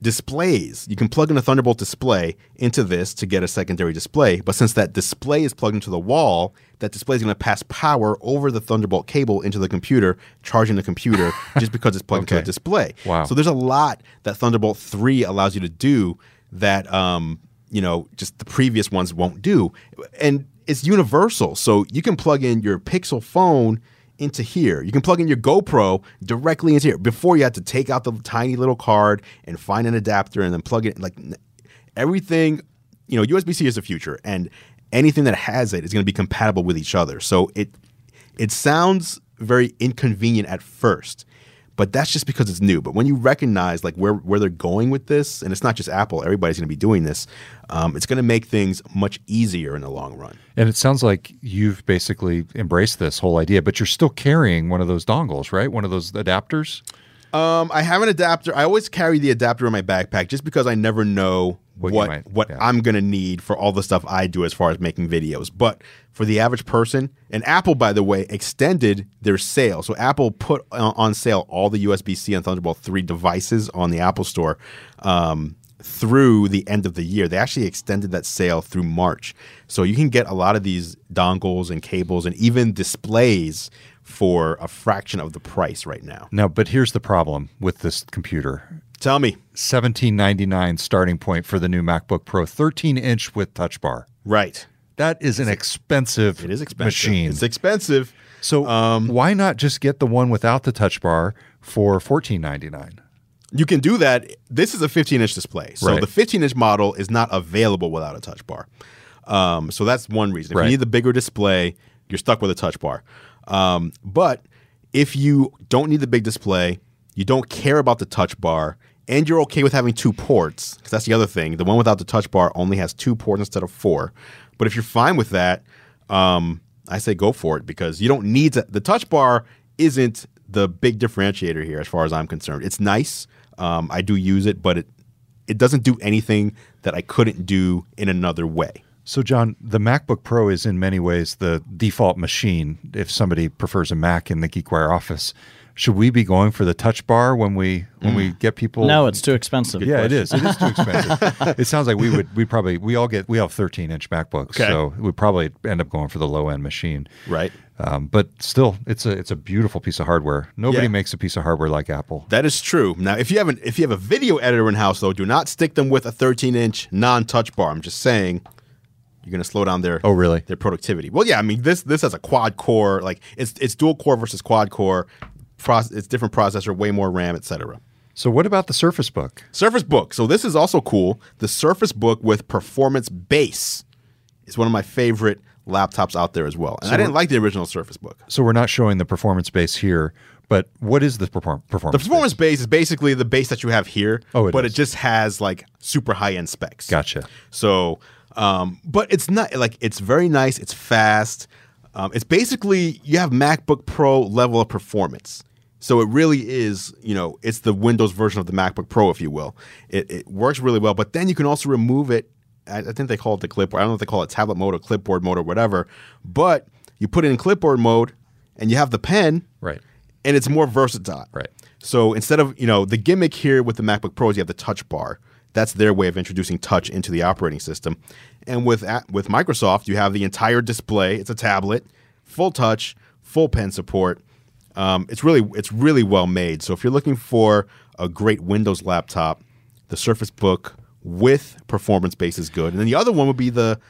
displays. You can plug in a Thunderbolt display into this to get a secondary display. But since that display is plugged into the wall, that display is going to pass power over the Thunderbolt cable into the computer, charging the computer just because it's plugged into the display. Wow. So there's a lot that Thunderbolt 3 allows you to do that, you know, just the previous ones won't do. And it's universal. So you can plug in your Pixel phone into here. You can plug in your GoPro directly into here. Before you had to take out the tiny little card and find an adapter and then plug it in. Like everything, you know, USB-C is the future. And anything that has it is going to be compatible with each other. So it sounds very inconvenient at first, but that's just because it's new. But when you recognize like where they're going with this, and it's not just Apple, everybody's going to be doing this, it's going to make things much easier in the long run. And it sounds like you've basically embraced this whole idea, but you're still carrying one of those dongles, right? One of those adapters? I have an adapter. I always carry the adapter in my backpack just because I never know what I'm going to need for all the stuff I do as far as making videos. But for the average person, and Apple, by the way, extended their sale. So Apple put on sale all the USB-C and Thunderbolt 3 devices on the Apple Store through the end of the year. They actually extended that sale through March. So you can get a lot of these dongles and cables and even displays for a fraction of the price right now. No, but here's the problem with this computer. Tell me. $1,799 starting point for the new MacBook Pro 13-inch with Touch Bar. Right. That is an expensive machine. It is expensive. It's expensive. So why not just get the one without the Touch Bar for $1,499? You can do that. This is a 15-inch display. So the 15-inch model is not available without a Touch Bar. So that's one reason. If you need the bigger display, you're stuck with a Touch Bar. But if you don't need the big display, you don't care about the Touch Bar, and you're okay with having two ports, because that's the other thing. The one without the Touch Bar only has two ports instead of four. But if you're fine with that, I say go for it, because you don't need to. The Touch Bar isn't the big differentiator here as far as I'm concerned. It's nice. I do use it, but it doesn't do anything that I couldn't do in another way. So, John, the MacBook Pro is in many ways the default machine if somebody prefers a Mac in the GeekWire office. Should we be going for the Touch Bar when we get people? No, it's too expensive. Yeah, it is. It is too expensive. It sounds like we all have 13-inch MacBooks, so we probably end up going for the low-end machine. Right. But still, it's a beautiful piece of hardware. Nobody makes a piece of hardware like Apple. That is true. Now, if you have a video editor in house, though, do not stick them with a 13-inch non-Touch Bar. I'm just saying. You're going to slow down their productivity. Well, yeah, I mean, this has a quad core. Like, it's dual core versus quad core. It's different processor, way more RAM, etc. So what about the Surface Book? Surface Book. So this is also cool. The Surface Book with Performance Base is one of my favorite laptops out there as well. And so I didn't like the original Surface Book. So we're not showing the Performance Base here. But what is the performance? The performance base is basically the base that you have here, it just has like super high-end specs. Gotcha. So, but it's not like it's very nice. It's fast. It's basically you have MacBook Pro level of performance. So it really is, you know, it's the Windows version of the MacBook Pro, if you will. It works really well. But then you can also remove it. I think they call it the clipboard. I don't know if they call it tablet mode or clipboard mode or whatever. But you put it in clipboard mode, and you have the pen. Right. and it's more versatile. Right. So instead of, you know, the gimmick here with the MacBook Pro is you have the Touch Bar. That's their way of introducing touch into the operating system. And with Microsoft, you have the entire display. It's a tablet, full touch, full pen support. It's really well made. So if you're looking for a great Windows laptop, the Surface Book with performance base is good. And then the other one would be the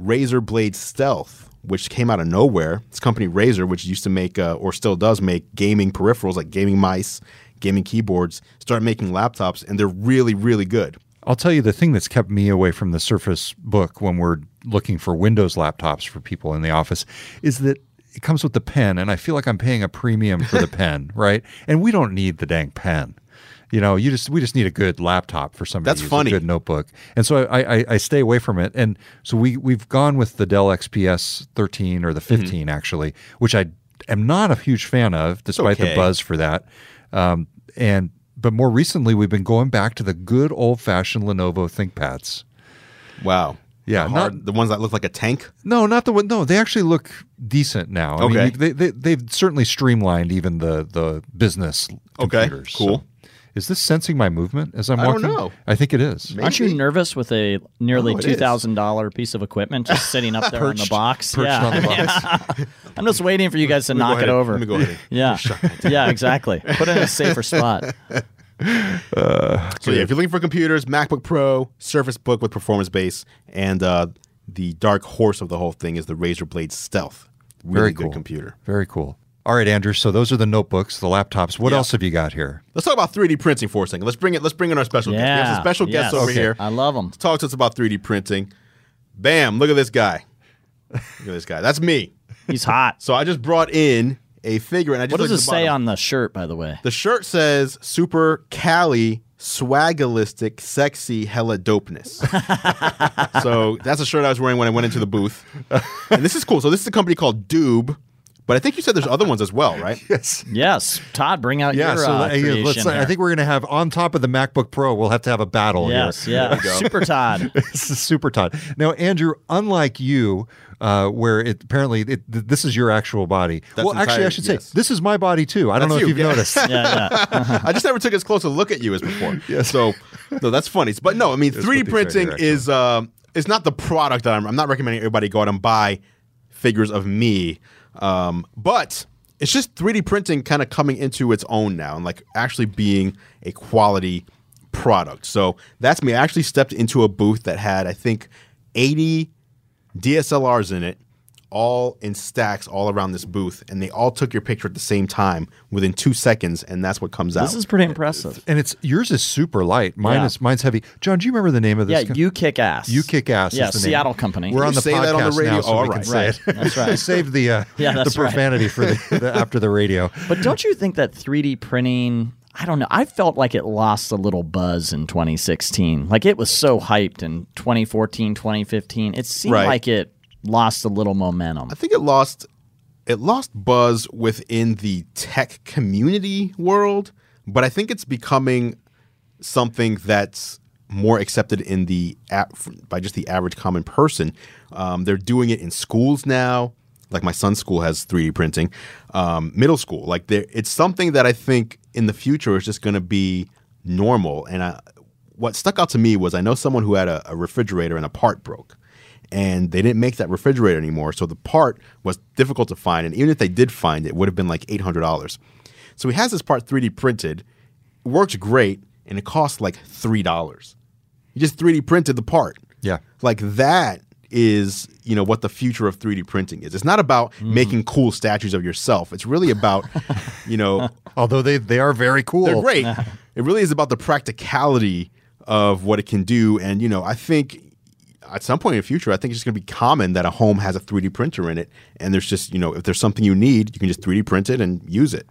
Razer Blade Stealth, which came out of nowhere. It's company Razer, which used to make or still does make gaming peripherals like gaming mice, gaming keyboards, started making laptops, and they're really, really good. I'll tell you the thing that's kept me away from the Surface Book when we're looking for Windows laptops for people in the office is that it comes with the pen, and I feel like I'm paying a premium for the pen, right? And we don't need the dang pen. You know, we just need a good laptop for somebody to use, a good notebook. And so I stay away from it. And so we've gone with the Dell XPS 13 or the 15, actually, which I am not a huge fan of, despite the buzz for that. But more recently, we've been going back to the good old-fashioned Lenovo ThinkPads. Wow. Yeah, not the ones that look like a tank. No, not the one. No, they actually look decent now. Okay, I mean, they've certainly streamlined even the business computers. Okay, cool. So, is this sensing my movement as I'm walking? I don't know. I think it is. Maybe. Aren't you nervous with a nearly $2,000 piece of equipment just sitting up there perched, on the box? Yeah. On the box. I'm just waiting for you guys to knock it over. Let me go ahead. Yeah. Yeah, exactly. Put it in a safer spot. So yeah, if you're looking for computers, MacBook Pro, Surface Book with performance base, and the dark horse of the whole thing is the Razer Blade Stealth. Really good computer. Very cool. All right, Andrew, so those are the notebooks, the laptops. What else have you got here? Let's talk about 3D printing for a second. Let's bring in our special guest. We have some special guests over here. I love them. Talk to us about 3D printing. Bam, look at this guy. That's me. He's hot. So I just brought in a figure. And I just what does it say on the shirt, by the way? The shirt says Super Cali Swagalistic Sexy Hella Dopeness. So that's a shirt I was wearing when I went into the booth. And this is cool. So this is a company called Doob. But I think you said there's other ones as well, right? Yes. Todd, bring out your creation. I think we're going to have, on top of the MacBook Pro, we'll have to have a battle here. Super Todd. This is Super Todd. Now, Andrew, unlike you, where this is your actual body. Actually, I should say, this is my body, too. I don't know if you've noticed. I just never took as close a look at you as before. So, no, that's funny. But no, I mean, 3D printing is it's not the product that I'm not recommending everybody go out and buy figures of me. But it's just 3D printing kind of coming into its own now and like actually being a quality product. So that's me. I actually stepped into a booth that had, I think, 80 DSLRs in it, all in stacks all around this booth, and they all took your picture at the same time within 2 seconds, and that's what comes out. This is pretty impressive. And yours is super light. Mine's heavy. John, do you remember the name of this? Yeah, You Kick Ass. You Kick Ass. Yeah, is the Seattle name. Company. We're on the podcast that on the radio now, so we can say it. That's right. I saved the profanity for the after the radio. But don't you think that 3D printing? I don't know. I felt like it lost a little buzz in 2016. Like it was so hyped in 2014, 2015. It seemed like it lost a little momentum. I think it lost buzz within the tech community world, but I think it's becoming something that's more accepted in the app by just the average common person. They're doing it in schools now. Like my son's school has 3D printing. Middle school, it's something that I think in the future is just going to be normal. And what stuck out to me was I know someone who had a refrigerator and a part broke. And they didn't make that refrigerator anymore, so the part was difficult to find. And even if they did find it, it would have been like $800. So he has this part 3D printed, it works great, and it costs like $3. He just 3D printed the part. Yeah. Like that is, you know, what the future of 3D printing is. It's not about making cool statues of yourself. It's really about, you know. Although they are very cool. They're great. It really is about the practicality of what it can do. And, you know, I think at some point in the future, I think it's just going to be common that a home has a 3D printer in it, and there's just, you know, if there's something you need, you can just 3D print it and use it.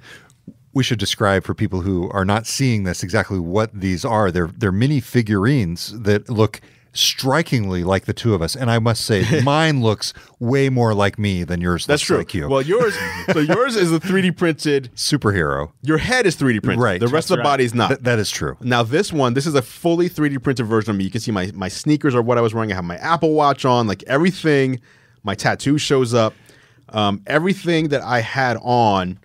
We should describe for people who are not seeing this exactly what these are. They're mini figurines that look strikingly like the two of us, and I must say, mine looks way more like me than yours. That's true. Like you. Well, yours is a 3D printed superhero. Your head is 3D printed. Right. The rest of the body is not. That is true. Now, this is a fully 3D printed version of me. You can see my sneakers are what I was wearing. I have my Apple Watch on. Like everything, my tattoo shows up. Everything that I had on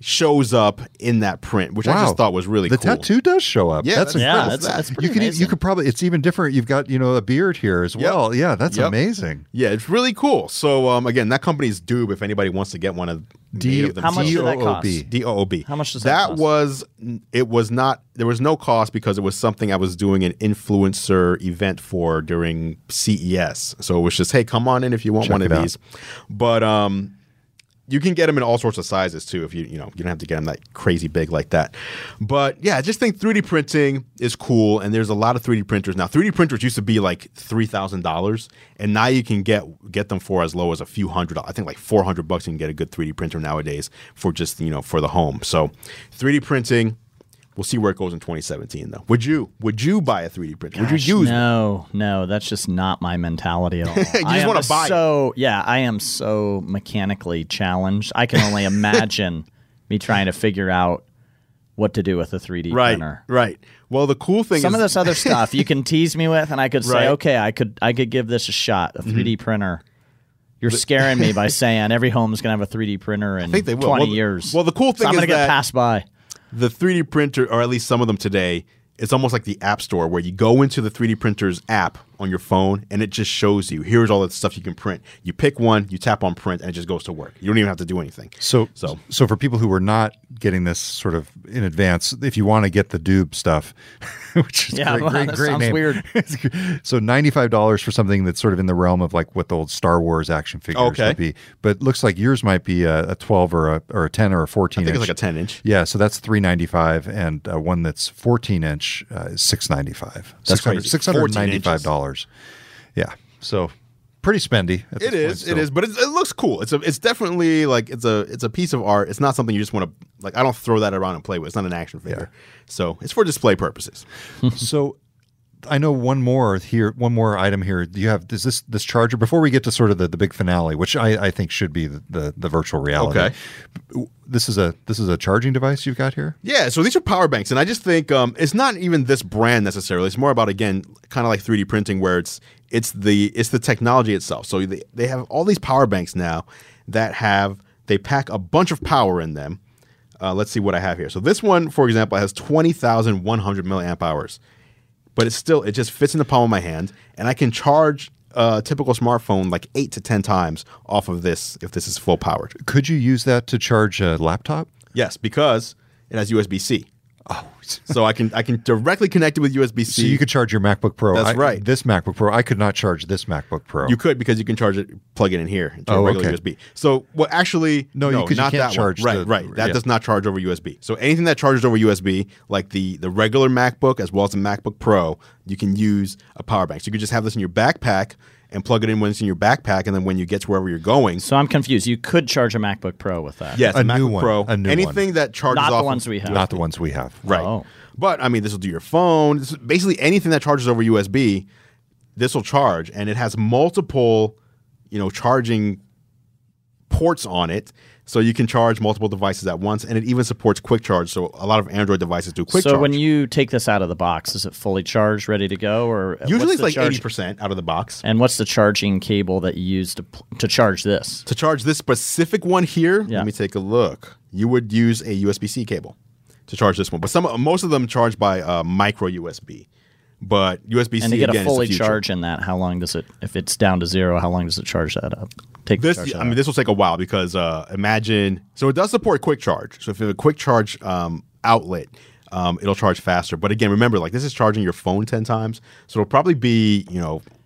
shows up in that print, which I just thought was really cool. The tattoo does show up. Yeah, that's incredible. That's pretty amazing. You could probably, it's even different. You've got, you know, a beard here as well. Yeah, that's amazing. Yeah, it's really cool. So, again, that company's Doob, if anybody wants to get one of them. How much did that cost? D-O-O-B. How much does that cost? That was, it was not, there was no cost because it was something I was doing an influencer event for during CES. So it was just, hey, come on in if you want one of these. But, you can get them in all sorts of sizes too. If you don't have to get them that crazy big like that. But yeah, I just think 3D printing is cool, and there's a lot of 3D printers now. 3D printers used to be like $3,000, and now you can get them for as low as a few hundred. I think like $400 you can get a good 3D printer nowadays for just for the home. So 3D printing. We'll see where it goes in 2017, though. Would you buy a 3D printer? Gosh, would you use one? No, that's just not my mentality at all. I just want to buy it. Yeah, I am so mechanically challenged. I can only imagine me trying to figure out what to do with a 3D printer. Right. Well, the cool thing is some of this other stuff you can tease me with, and I could say, okay, I could give this a shot, a 3D printer. You're scaring me by saying every home is going to have a 3D printer in 20 years. Well, the cool thing is I'm going to get passed by. The 3D printer, or at least some of them today, it's almost like the App Store where you go into the 3D printer's app on your phone and it just shows you, here's all the stuff you can print. You pick one, you tap on print, and it just goes to work. You don't even have to do anything. So for people who are not getting this sort of in advance, if you want to get the Doob stuff, which is great name. Weird. So $95 for something that's sort of in the realm of like what the old Star Wars action figures would be. But it looks like yours might be a 12 or a 10 or a 14 inch. I think it's like a 10 inch. Yeah, so that's $395, and one that's 14 inch. Is $695. That's $695. Yeah, so pretty spendy. It is, but it looks cool. It's definitely like it's a piece of art. It's not something you just want to like. I don't throw that around and play with. It's not an action figure, so it's for display purposes. So I know one more item here. You have this charger. Before we get to sort of the big finale, which I think should be the virtual reality. Okay. This is a charging device you've got here? Yeah, so these are power banks, and I just think it's not even this brand necessarily. It's more about, again, kind of like 3D printing where it's the technology itself. So they have all these power banks now that they pack a bunch of power in them. Let's see what I have here. So this one, for example, has 20,100 milliamp hours. But it just fits in the palm of my hand, and I can charge a typical smartphone like 8 to 10 times off of this if this is full powered. Could you use that to charge a laptop? Yes, because it has USB-C. Oh, so I can directly connect it with USB-C. So you could charge your MacBook Pro. That's right. This MacBook Pro, I could not charge this MacBook Pro. You could because you can charge it, plug it in here into a regular USB. So you can't charge. Right. That does not charge over USB. So anything that charges over USB, like the regular MacBook as well as the MacBook Pro, you can use a power bank. So you could just have this in your backpack and plug it in when it's in your backpack, and then when you get to wherever you're going. So I'm confused. You could charge a MacBook Pro with that. Yes, a new MacBook Pro, anything that charges off. Not the ones we have. Not the ones we have. Right. Oh. But, I mean, this will do your phone. This is basically anything that charges over USB, this will charge, and it has multiple, charging ports on it. So you can charge multiple devices at once, and it even supports quick charge. So a lot of Android devices do quick charge. So when you take this out of the box, is it fully charged, ready to go? Or usually it's like 80% out of the box. And what's the charging cable that you use to charge this? To charge this specific one here, let me take a look. You would use a USB-C cable to charge this one. But most of them charge by micro USB. But USB-C, and to get a fully charge in that, how long does it? If it's down to zero, how long does it charge that up? This will take a while because imagine. So it does support quick charge. So if you have a quick charge outlet, it'll charge faster. But again, remember, like this is charging your phone 10 times, so it'll probably be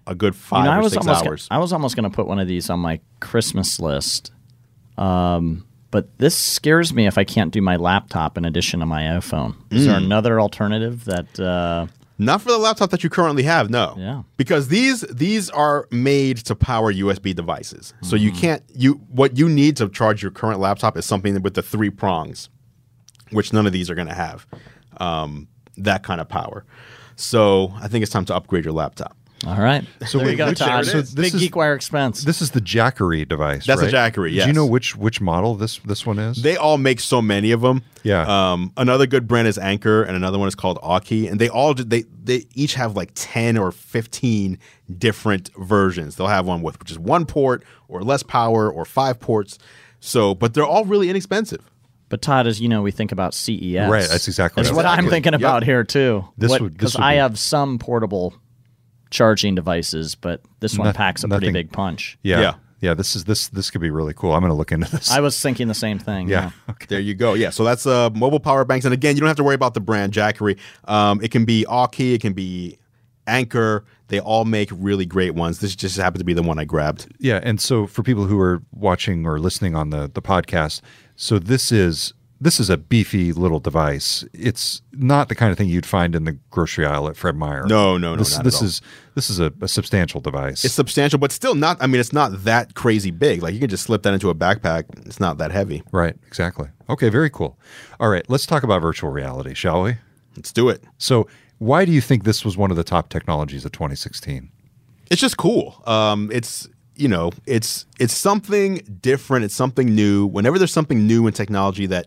a good 5 or 6 hours. I was almost going to put one of these on my Christmas list, but this scares me if I can't do my laptop in addition to my iPhone. Is there another alternative that? Not for the laptop that you currently have, no. Yeah. Because these are made to power USB devices. So you can't what you need to charge your current laptop is something with the three prongs, which none of these are going to have that kind of power. So I think it's time to upgrade your laptop. All right. So there you go, Todd. So big GeekWire expense. This is the Jackery device, That's a Jackery, yes. Do you know which model this one is? They all make so many of them. Yeah. Another good brand is Anker, and another one is called Aukey. And they all they each have like 10 or 15 different versions. They'll have one with which is one port or less power or 5 ports. So, but they're all really inexpensive. But Todd, as you know, we think about CES. Right, that's exactly what I'm thinking about here too. Because I have some portable charging devices, but this one packs a pretty big punch. Yeah, this could be really cool. I'm going to look into this. I was thinking the same thing. Yeah. Okay. There you go. Yeah, so that's mobile power banks. And again, you don't have to worry about the brand, Jackery. It can be Aukey. It can be Anker. They all make really great ones. This just happened to be the one I grabbed. Yeah, and so for people who are watching or listening on the podcast, so this is a beefy little device. It's not the kind of thing you'd find in the grocery aisle at Fred Meyer. No. This is a substantial device. It's substantial, but still not. I mean, it's not that crazy big. Like you can just slip that into a backpack. It's not that heavy. Right. Exactly. Okay. Very cool. All right. Let's talk about virtual reality, shall we? Let's do it. So, why do you think this was one of the top technologies of 2016? It's just cool. It's something different. It's something new. Whenever there's something new in technology that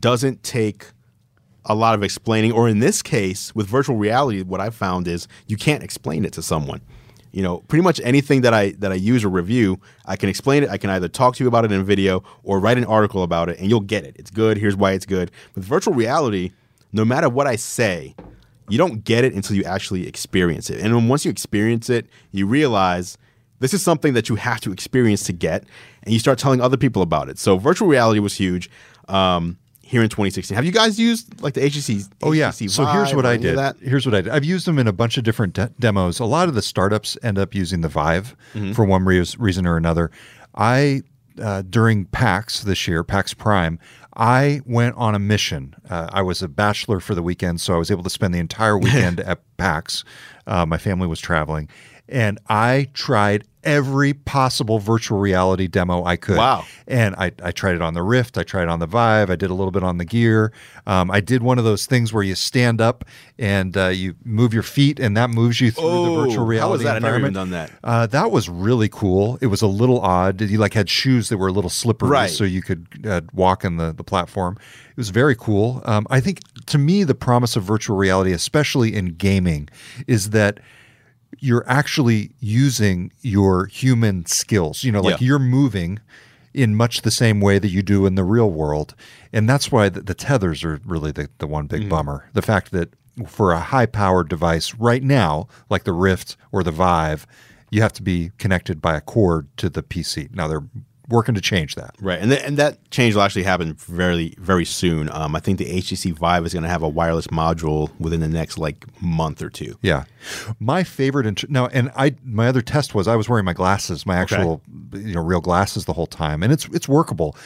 doesn't take a lot of explaining, or in this case, with virtual reality, what I've found is you can't explain it to someone. You know, pretty much anything that I use or review, I can explain it. I can either talk to you about it in a video or write an article about it, and you'll get it. It's good. Here's why it's good. With virtual reality, no matter what I say, you don't get it until you actually experience it. And then once you experience it, you realize this is something that you have to experience to get, and you start telling other people about it. So virtual reality was huge here in 2016. Have you guys used like the HTC? Oh yeah. HTC Vive, so here's what I did. Here's what I did. I've used them in a bunch of different demos. A lot of the startups end up using the Vive for one reason or another. During PAX this year, PAX Prime, I went on a mission. I was a bachelor for the weekend, so I was able to spend the entire weekend at PAX. My family was traveling, and I tried every possible virtual reality demo I could. Wow. And I tried it on the Rift. I tried it on the Vive. I did a little bit on the Gear. I did one of those things where you stand up and you move your feet, and that moves you through the virtual reality environment. How was that? I've never even done that. That was really cool. It was a little odd. You like had shoes that were a little slippery, so you could walk in the platform. It was very cool. I think, to me, the promise of virtual reality, especially in gaming, is that you're actually using your human skills. You know, like you're moving in much the same way that you do in the real world. And that's why the tethers are really the one big bummer. The fact that for a high-powered device right now, like the Rift or the Vive, you have to be connected by a cord to the PC. Now, they're working to change that. Right, and that change will actually happen very, very soon. I think the HTC Vive is going to have a wireless module within the next month or two. Yeah. My favorite my other test was I was wearing my glasses, my actual real glasses the whole time, and it's workable.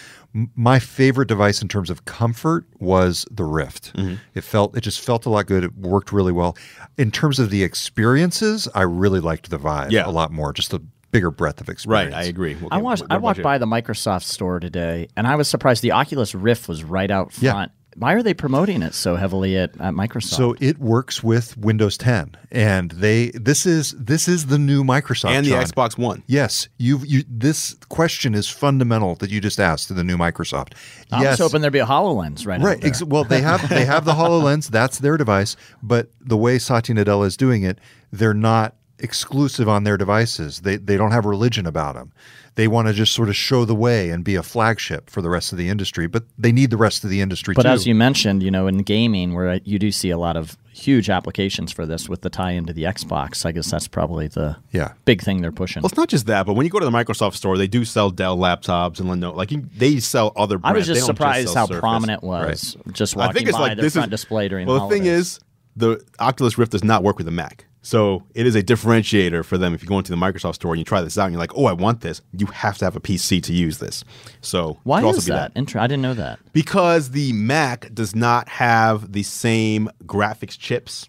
My favorite device in terms of comfort was the Rift. It just felt a lot good. It worked really well. In terms of the experiences, I really liked the Vive a lot more. Just the bigger breadth of experience. Right, I agree. I walked by the Microsoft store today, and I was surprised the Oculus Rift was right out front. Yeah. Why are they promoting it so heavily at Microsoft? So it works with Windows 10, and this is the new Microsoft and the Xbox One. Yes, this question is fundamental that you just asked to the new Microsoft. I was hoping there'd be a HoloLens right now. Well, they have the HoloLens. That's their device, but the way Satya Nadella is doing it, they're not exclusive on their devices. They don't have religion about them. They want to just sort of show the way and be a flagship for the rest of the industry, but they need the rest of the industry too. But as you mentioned, in gaming, where you do see a lot of huge applications for this with the tie-in to the Xbox, I guess that's probably the big thing they're pushing. Well, it's not just that, but when you go to the Microsoft store, they do sell Dell laptops and Lenovo. They sell other brands. I was just surprised how prominent it was. Right. Just walking by the front display during the holidays. Well, the thing is, the Oculus Rift does not work with the Mac. So it is a differentiator for them. If you go into the Microsoft store and you try this out and you're like, I want this, you have to have a PC to use this. So why is that? I didn't know that. Because the Mac does not have the same graphics chips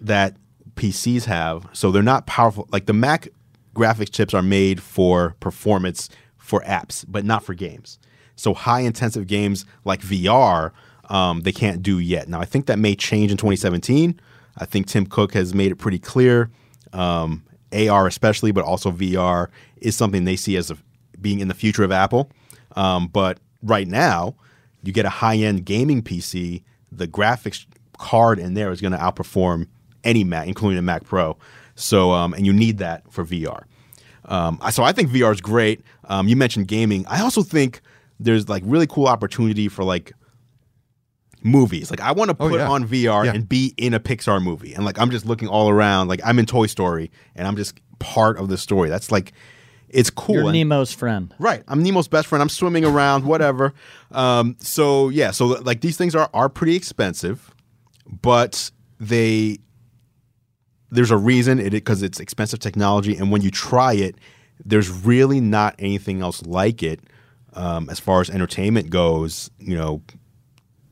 that PCs have. So they're not powerful. Like the Mac graphics chips are made for performance for apps, but not for games. So high intensive games like VR, they can't do yet. Now, I think that may change in 2017. I think Tim Cook has made it pretty clear, AR especially, but also VR is something they see as being in the future of Apple. But right now, you get a high-end gaming PC, the graphics card in there is going to outperform any Mac, including a Mac Pro. So, and you need that for VR. So I think VR is great. You mentioned gaming. I also think there's like really cool opportunity for like movies. Like I want to put on VR and be in a Pixar movie. And like I'm just looking all around. Like I'm in Toy Story and I'm just part of the story. That's like, it's cool. You're Nemo's friend. Right. I'm Nemo's best friend. I'm swimming around, whatever. So yeah, so like these things are pretty expensive, but they... There's a reason, because it's expensive technology, and when you try it, there's really not anything else like it as far as entertainment goes, you know,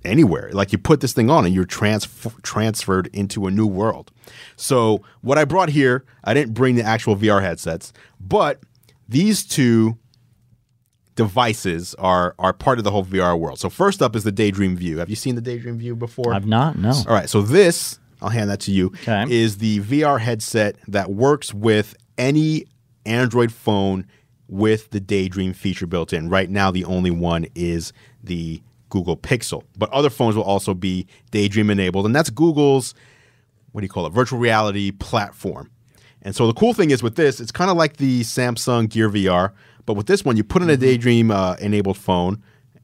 anywhere. Like you put this thing on and you're transferred into a new world. So what I brought here, I didn't bring the actual VR headsets, but these two devices are part of the whole VR world. So first up is the Daydream View. Have you seen the Daydream View before? I've not, no. All right, so this... I'll hand that to you, okay. Is the VR headset that works with any Android phone with the Daydream feature built in. Right now, the only one is the Google Pixel, but other phones will also be Daydream enabled, and that's Google's, what do you call it, virtual reality platform. And so the cool thing is with this, it's kind of like the Samsung Gear VR, but with this one, you put in a Daydream enabled phone,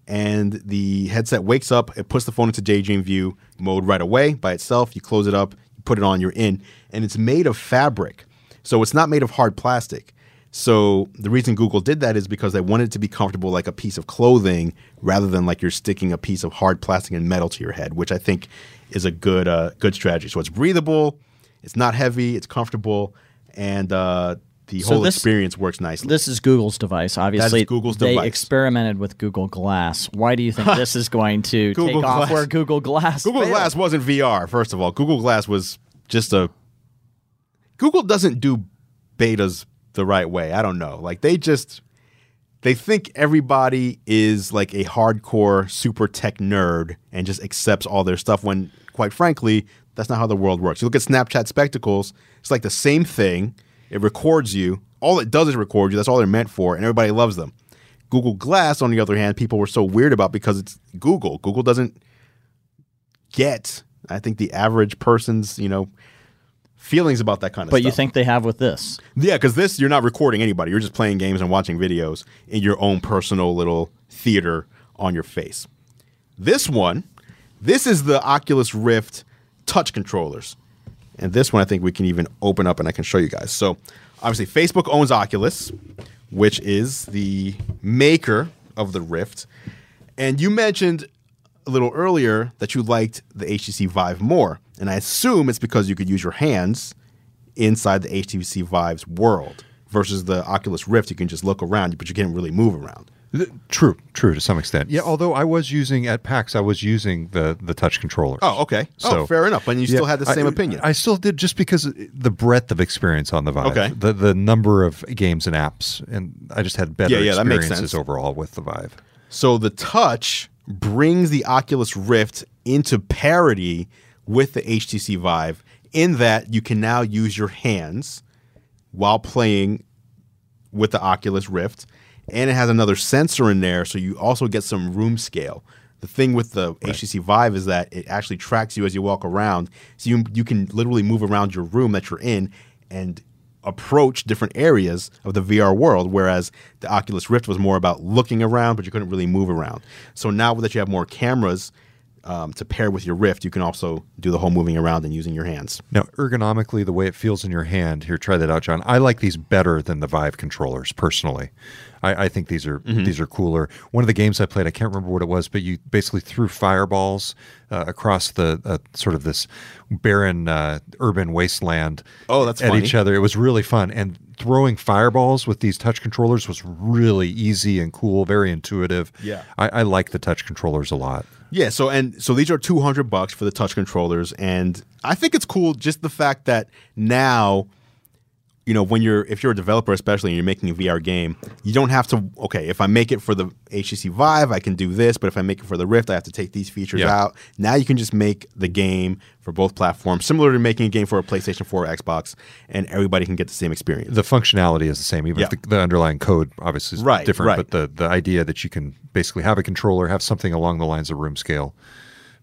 and the headset wakes up, it puts the phone into Daydream View mode right away by itself. You close it up, you put it on, you're in. And it's made of fabric. So it's not made of hard plastic. So the reason Google did that is because they wanted it to be comfortable like a piece of clothing rather than like you're sticking a piece of hard plastic and metal to your head, which I think is a good good strategy. So it's breathable, it's not heavy, it's comfortable, and... The whole experience works nicely. This is Google's device, obviously. That is Google's device. They experimented with Google Glass. Why do you think this is going to take off where Google Glass Glass wasn't VR, first of all. Google Glass was just a... Google doesn't do betas the right way. I don't know. Like, they just... They think everybody is like a hardcore super tech nerd and just accepts all their stuff when, quite frankly, that's not how the world works. You look at Snapchat Spectacles, it's like the same thing. It records you. All it does is record you. That's all they're meant for, and everybody loves them. Google Glass, on the other hand, people were so weird about because it's Google. Google doesn't get, I think, the average person's, you know, feelings about that kind of stuff. But you think they have with this? Yeah, because this, you're not recording anybody. You're just playing games and watching videos in your own personal little theater on your face. This one, this is the Oculus Rift touch controllers. And this one I think we can even open up and I can show you guys. So obviously Facebook owns Oculus, which is the maker of the Rift. And you mentioned a little earlier that you liked the HTC Vive more. And I assume it's because you could use your hands inside the HTC Vive's world versus the Oculus Rift. You can just look around, but you can't really move around. True to some extent. Yeah, although I was using, at PAX, I was using the touch controller. Oh, okay. So, fair enough. And you still had the same opinion. I still did, just because the breadth of experience on the Vive. Okay. The number of games and apps, and I just had better experiences overall with the Vive. So the touch brings the Oculus Rift into parity with the HTC Vive in that you can now use your hands while playing with the Oculus Rift. And it has another sensor in there, so you also get some room scale. The thing with the HTC Vive is that it actually tracks you as you walk around, so you can literally move around your room that you're in and approach different areas of the VR world, whereas the Oculus Rift was more about looking around, but you couldn't really move around. So now that you have more cameras to pair with your Rift, you can also do the whole moving around and using your hands. Now, ergonomically, the way it feels in your hand, here, try that out, John. I like these better than the Vive controllers, personally. I think these are these are cooler. One of the games I played, I can't remember what it was, but you basically threw fireballs across the sort of this barren urban wasteland at each other. It was really fun. And throwing fireballs with these touch controllers was really easy and cool, very intuitive. Yeah, I like the touch controllers a lot. Yeah, so these are $200 for the touch controllers, and I think it's cool just the fact that now, you know, when if you're a developer especially and you're making a VR game, you don't have to, okay, if I make it for the HTC Vive, I can do this, but if I make it for the Rift, I have to take these features out. Now you can just make the game for both platforms, similar to making a game for a PlayStation 4 or Xbox, and everybody can get the same experience. The functionality is the same, even if the underlying code obviously is different, but the idea that you can basically have a controller, have something along the lines of room scale.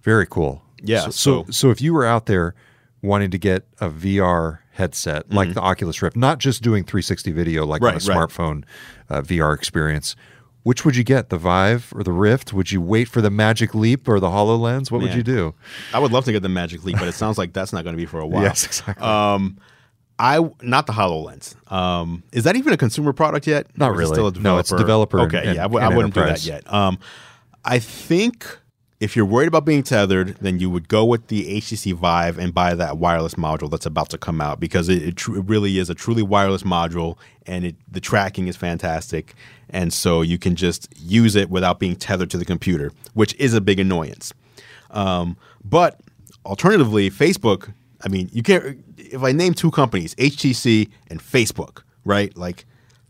Very cool. Yeah. So if you were out there wanting to get a VR headset like the Oculus Rift, not just doing 360 video like on a smartphone VR experience, Which would you get, the Vive or the Rift? Would you wait for the Magic Leap or the HoloLens? What would you do? I would love to get the Magic Leap, but it sounds like that's not going to be for a while. Yes, exactly. Not the HoloLens. Is that even a consumer product yet? Not really. Still a developer? No, it's a developer. Okay, I wouldn't do that yet. I think if you're worried about being tethered, then you would go with the HTC Vive and buy that wireless module that's about to come out, because it really is a truly wireless module, and the tracking is fantastic. And so you can just use it without being tethered to the computer, which is a big annoyance. But alternatively, Facebook, I mean, you can't – if I name two companies, HTC and Facebook, right? Like,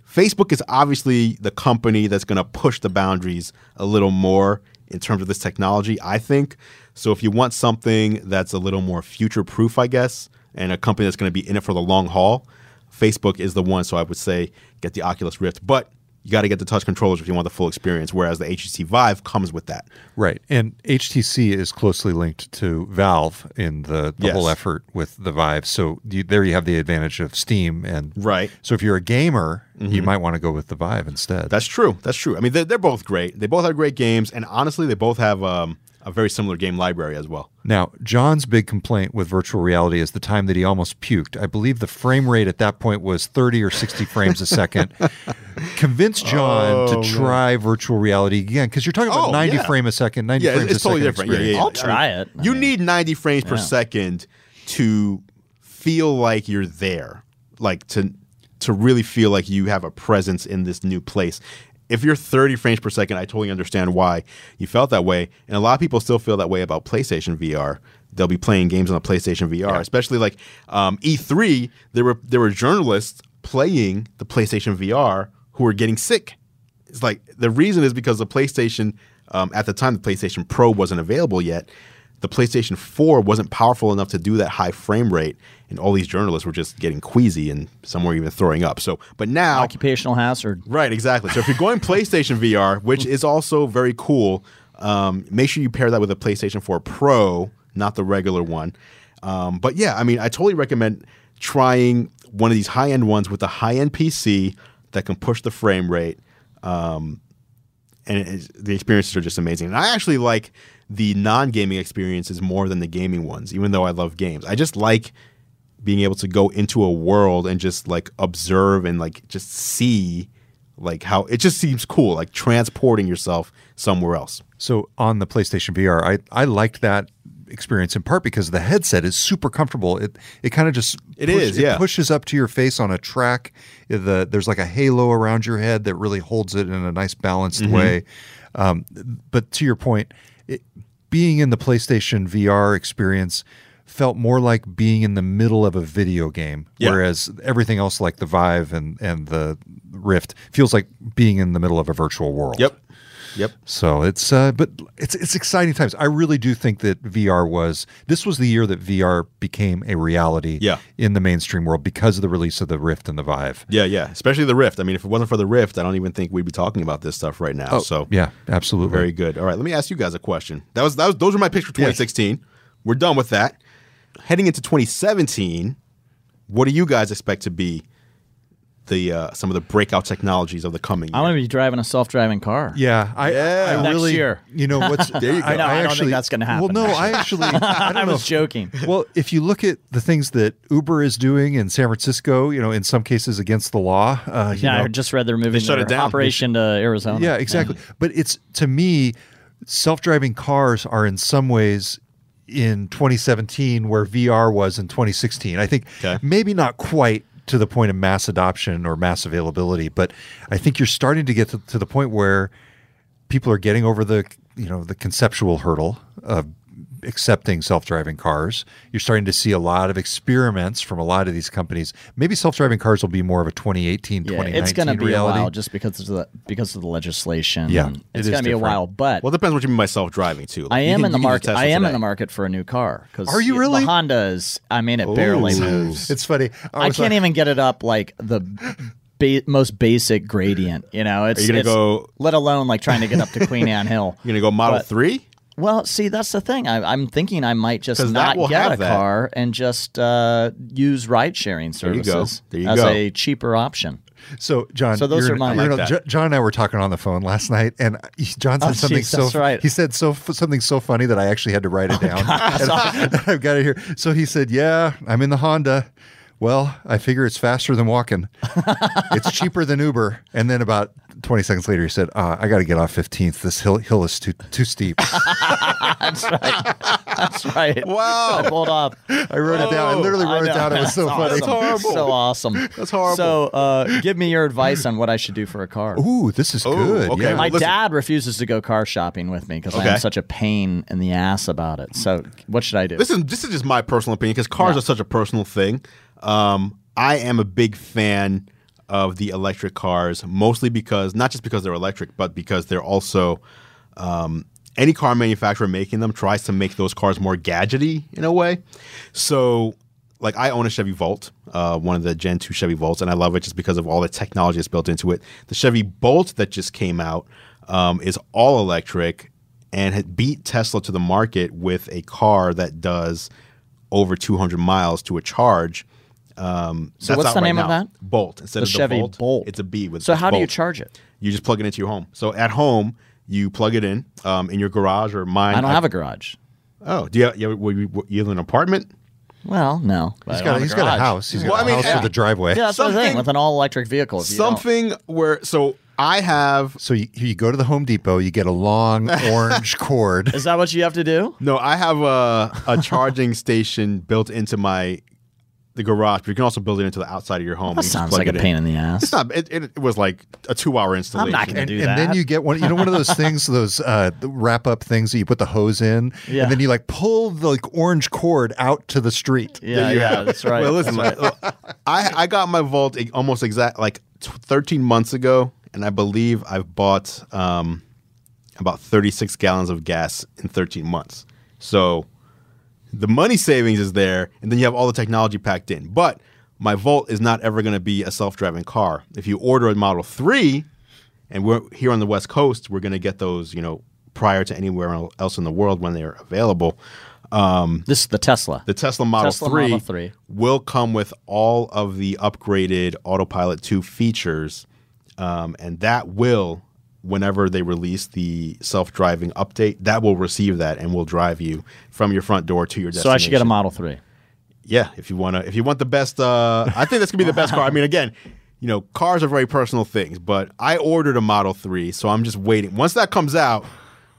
Facebook is obviously the company that's going to push the boundaries a little more in terms of this technology, I think. So if you want something that's a little more future-proof, I guess, and a company that's going to be in it for the long haul, Facebook is the one. So I would say get the Oculus Rift. But you got to get the touch controllers if you want the full experience, whereas the HTC Vive comes with that. Right. And HTC is closely linked to Valve in the whole effort with the Vive. So there you have the advantage of Steam. And right. So if you're a gamer, you might want to go with the Vive instead. That's true. I mean, they're both great. They both have great games. And honestly, they both have a very similar game library as well. Now, John's big complaint with virtual reality is the time that he almost puked. I believe the frame rate at that point was 30 or 60 frames a second. Convince John to try virtual reality again, because you're talking about 90 frame a second, 90 frames a second. Yeah, it's totally different. Yeah. I'll try it. You need 90 frames per second to feel like you're there, like to really feel like you have a presence in this new place. If you're 30 frames per second, I totally understand why you felt that way. And a lot of people still feel that way about PlayStation VR. They'll be playing games on the PlayStation VR, especially like E3. There were journalists playing the PlayStation VR who were getting sick. It's like the reason is because the PlayStation at the time, the PlayStation Pro wasn't available yet. The PlayStation 4 wasn't powerful enough to do that high frame rate, and all these journalists were just getting queasy, and some were even throwing up. So, but now occupational hazard, right? Exactly. So if you're going PlayStation VR, which is also very cool, make sure you pair that with a PlayStation 4 Pro, not the regular one. But yeah, I mean, I totally recommend trying one of these high-end ones with a high-end PC that can push the frame rate, and the experiences are just amazing. And I actually like the non-gaming experiences more than the gaming ones, even though I love games. I just like being able to go into a world and just like observe and like just see like how it just seems cool, like transporting yourself somewhere else. So on the PlayStation VR, I liked that experience in part because the headset is super comfortable. It kind of just pushes up to your face on a track. There's like a halo around your head that really holds it in a nice balanced way. But to your point, being in the PlayStation VR experience felt more like being in the middle of a video game, whereas everything else like the Vive and the Rift feels like being in the middle of a virtual world. Yep. So it's but it's exciting times. I really do think that this was the year that VR became a reality in the mainstream world because of the release of the Rift and the Vive. Yeah, especially the Rift. I mean, if it wasn't for the Rift, I don't even think we'd be talking about this stuff right now. So yeah, absolutely. Very good. All right, let me ask you guys a question. Those were my picks for 2016. Yes. We're done with that. Heading into 2017, what do you guys expect to be some of the breakout technologies of the coming year? I'm going to be driving a self-driving car. I really, next year. You know what's? There you go. I don't think that's going to happen. Well, no, actually. I was joking. Well, if you look at the things that Uber is doing in San Francisco, you know, in some cases against the law. I just read they're moving their operation to Arizona. Yeah, exactly. Yeah. But it's, to me, self-driving cars are in some ways in 2017 where VR was in 2016. I think maybe not quite to the point of mass adoption or mass availability, but I think you're starting to get to the point where people are getting over the conceptual hurdle of accepting self-driving cars. You're starting to see a lot of experiments from a lot of these companies. Maybe self-driving cars will be more of a 2018, 2019 reality. It's going to be a while just because of the legislation. Yeah, it's going to be a while, but... Well, it depends what you mean by self-driving, too. Like, I am in the market for a new car. Are you really? The Honda is... I mean, it barely moves. It's funny. I can't even get it up like the... most basic gradient, you know? It's, are you going to go... Let alone like trying to get up to Queen Anne Hill. You're going to go Model 3? Well, see, that's the thing. I'm thinking I might just not get a car and just use ride-sharing services as a cheaper option. So John, so those are mine. John and I were talking on the phone last night, and John said something so funny that I actually had to write it down. I've got it here. So he said, "Yeah, I'm in the Honda. Well, I figure it's faster than walking. It's cheaper than Uber." And then about 20 seconds later, he said, "I got to get off 15th. This hill is too steep." That's right. That's right. Wow. I pulled off. I wrote it down. I literally wrote it down. It was so funny. That's horrible. So awesome. That's horrible. So give me your advice on what I should do for a car. Ooh, this is good. Okay. Yeah. My dad refuses to go car shopping with me because I am such a pain in the ass about it. So what should I do? This is just my personal opinion because cars are such a personal thing. I am a big fan of the electric cars, mostly because, not just because they're electric, but because they're also, any car manufacturer making them tries to make those cars more gadgety in a way. So, like, I own a Chevy Volt, one of the Gen 2 Chevy Volts, and I love it just because of all the technology that's built into it. The Chevy Bolt that just came out is all electric and had beat Tesla to the market with a car that does over 200 miles to a charge. So what's the name of that? Bolt. Instead of the Chevy Bolt. It's a B. So how do you charge it? You just plug it into your home. So at home, you plug it in your garage or mine. I don't have a garage. Oh, do you have an apartment? Well, no. He's got a house. He's got a house for the driveway. Yeah, that's the thing with an all-electric vehicle. Something where... So I have... So you go to the Home Depot, you get a long orange cord. Is that what you have to do? No, I have a charging station built into my... the garage, but you can also build it into the outside of your home. That sounds like a pain in the ass. It's not. It was like a 2-hour installation. I'm not going to do that. And then you get one. You know, one of those things, those wrap up things that you put the hose in, and then you like pull the orange cord out to the street. Yeah, that's right. Well, listen, I got my Volt almost exact like 13 months ago, and I believe I've bought about 36 gallons of gas in 13 months. So. The money savings is there, and then you have all the technology packed in. But my Volt is not ever going to be a self-driving car. If you order a Model 3, and we're here on the West Coast, we're going to get those, you know, prior to anywhere else in the world when they're available. This is the Tesla. The Tesla Model 3 will come with all of the upgraded Autopilot 2 features, and that will, whenever they release the self-driving update, that will receive that and will drive you from your front door to your destination. So I should get a Model 3. Yeah, if you want the best, I think that's gonna be the best car. I mean, again, you know, cars are very personal things, but I ordered a Model 3, so I'm just waiting. Once that comes out,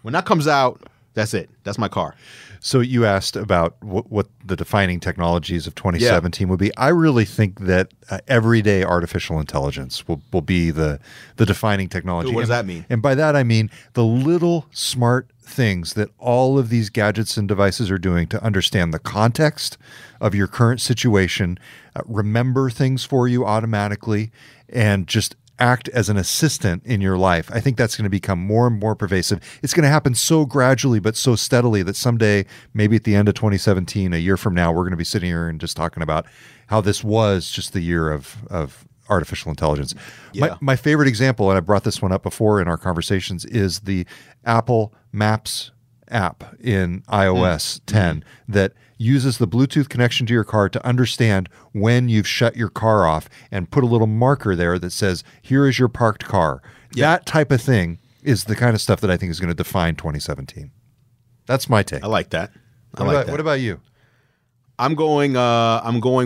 when that comes out, that's it. That's my car. So you asked about what the defining technologies of 2017 would be. I really think that everyday artificial intelligence will be the defining technology. What does that mean? And by that I mean the little smart things that all of these gadgets and devices are doing to understand the context of your current situation, remember things for you automatically, and just act as an assistant in your life. I think that's going to become more and more pervasive. It's going to happen so gradually, but so steadily that someday, maybe at the end of 2017, a year from now, we're going to be sitting here and just talking about how this was just the year of artificial intelligence. Yeah. My favorite example, and I brought this one up before in our conversations, is the Apple Maps app in iOS 10 that uses the Bluetooth connection to your car to understand when you've shut your car off and put a little marker there that says, here is your parked car. Yeah. That type of thing is the kind of stuff that I think is going to define 2017. That's my take. I like that. What about you? I'm going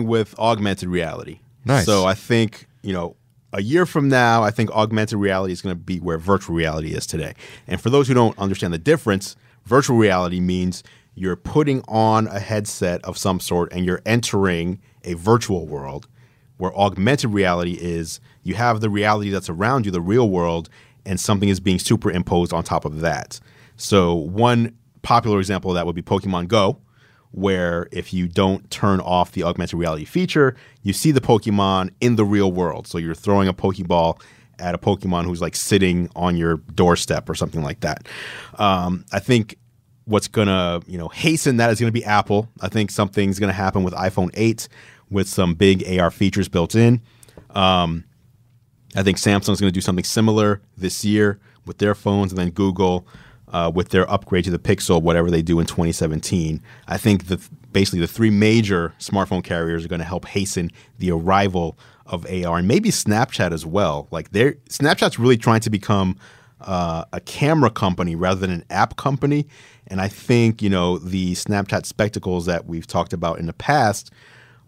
with augmented reality. Nice. So I think, you know, a year from now, I think augmented reality is going to be where virtual reality is today. And for those who don't understand the difference, virtual reality means you're putting on a headset of some sort and you're entering a virtual world, where augmented reality is you have the reality that's around you, the real world, and something is being superimposed on top of that. So one popular example of that would be Pokemon Go, where if you don't turn off the augmented reality feature, you see the Pokemon in the real world. So you're throwing a Pokeball at a Pokemon who's like sitting on your doorstep or something like that. I think what's going to, you know, hasten that is going to be Apple. I think something's going to happen with iPhone 8 with some big AR features built in. I think Samsung's going to do something similar this year with their phones, and then Google. with their upgrade to the Pixel, whatever they do in 2017. I think that basically the three major smartphone carriers are going to help hasten the arrival of AR, and maybe Snapchat as well. Like, Snapchat's really trying to become a camera company rather than an app company. And I think, you know, the Snapchat Spectacles that we've talked about in the past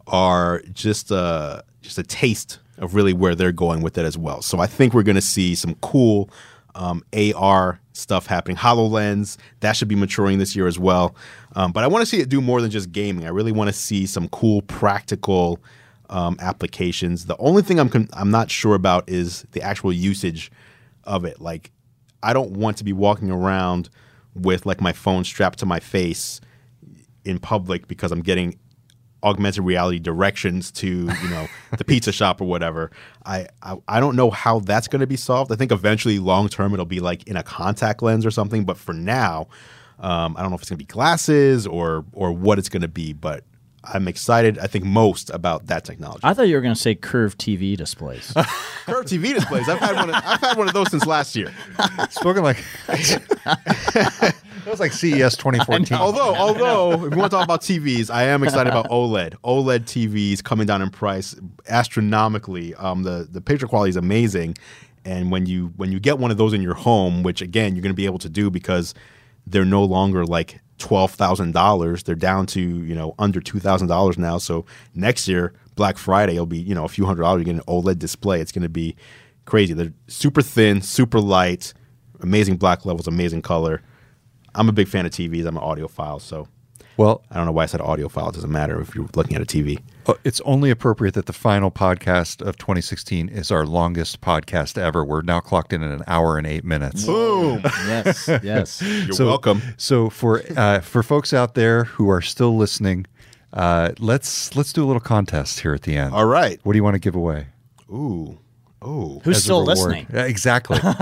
are just a taste of really where they're going with it as well. So I think we're going to see some cool AR stuff happening. HoloLens, that should be maturing this year as well. But I want to see it do more than just gaming. I really want to see some cool practical applications. The only thing I'm not sure about is the actual usage of it. Like, I don't want to be walking around with like my phone strapped to my face in public because I'm getting augmented reality directions to, you know, the pizza shop or whatever. I don't know how that's going to be solved. I think eventually long term it'll be like in a contact lens or something. But for now, I don't know if it's going to be glasses or what it's going to be. But I'm excited, I think, most about that technology. I thought you were going to say curved TV displays. Curved TV displays. I've had one of those since last year. Spoken like that was like CES 2014. Although if we want to talk about TVs, I am excited about OLED. OLED TVs coming down in price astronomically. The picture quality is amazing, and when you get one of those in your home, which again you're going to be able to do because they're no longer like $12,000. They're down to, you know, under $2,000 now. So next year, Black Friday, it'll be, you know, a few $100s. You get an OLED display. It's going to be crazy. They're super thin, super light, amazing black levels, amazing color. I'm a big fan of TVs. I'm an audiophile, so. Well, I don't know why I said audiophile. It doesn't matter if you're looking at a TV. It's only appropriate that the final podcast of 2016 is our longest podcast ever. We're now clocked in at an hour and 8 minutes. Boom! Yes. You're welcome. So for folks out there who are still listening, let's do a little contest here at the end. All right. What do you want to give away? Ooh. Oh. Who's still listening? Exactly. All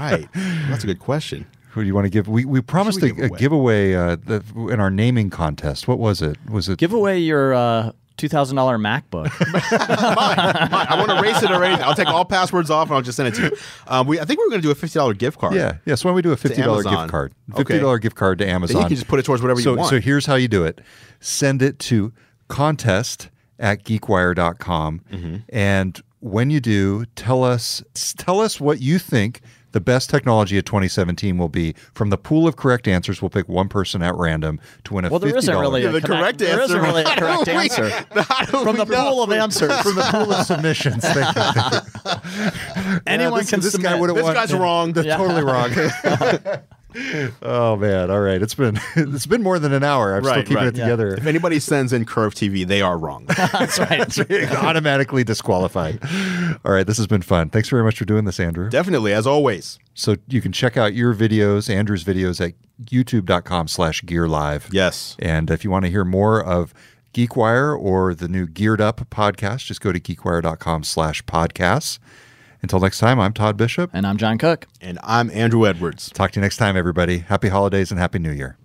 right. That's a good question. Who do you want to give? We promised a giveaway in our naming contest. What was it? Give away your $2,000 MacBook. Mine. I want to erase it already. I'll take all passwords off and I'll just send it to you. I think we were going to do a $50 gift card. Yeah. So why don't we do a $50 gift card? $50 gift card to Amazon. Then you can just put it towards whatever you want. So here's how you do it. Send it to contest@geekwire.com, and when you do, tell us what you think the best technology of 2017 will be. From the pool of correct answers, we'll pick one person at random to win a $50. Well, there isn't really a correct answer. There isn't really a correct answer. From the pool of answers. From the pool of submissions. Thank you. Anyone can submit. This guy's wrong. They're totally wrong. Oh man! All right, it's been more than an hour. I'm still keeping it together. Yeah. If anybody sends in Curve TV, they are wrong. That's right. It's automatically disqualified. All right, this has been fun. Thanks very much for doing this, Andru. Definitely, as always. So you can check out your videos, Andru's videos, at youtube.com/GearLive. Yes. And if you want to hear more of GeekWire or the new Geared Up podcast, just go to geekwire.com/podcasts. Until next time, I'm Todd Bishop. And I'm John Cook. And I'm Andru Edwards. Talk to you next time, everybody. Happy holidays and Happy New Year.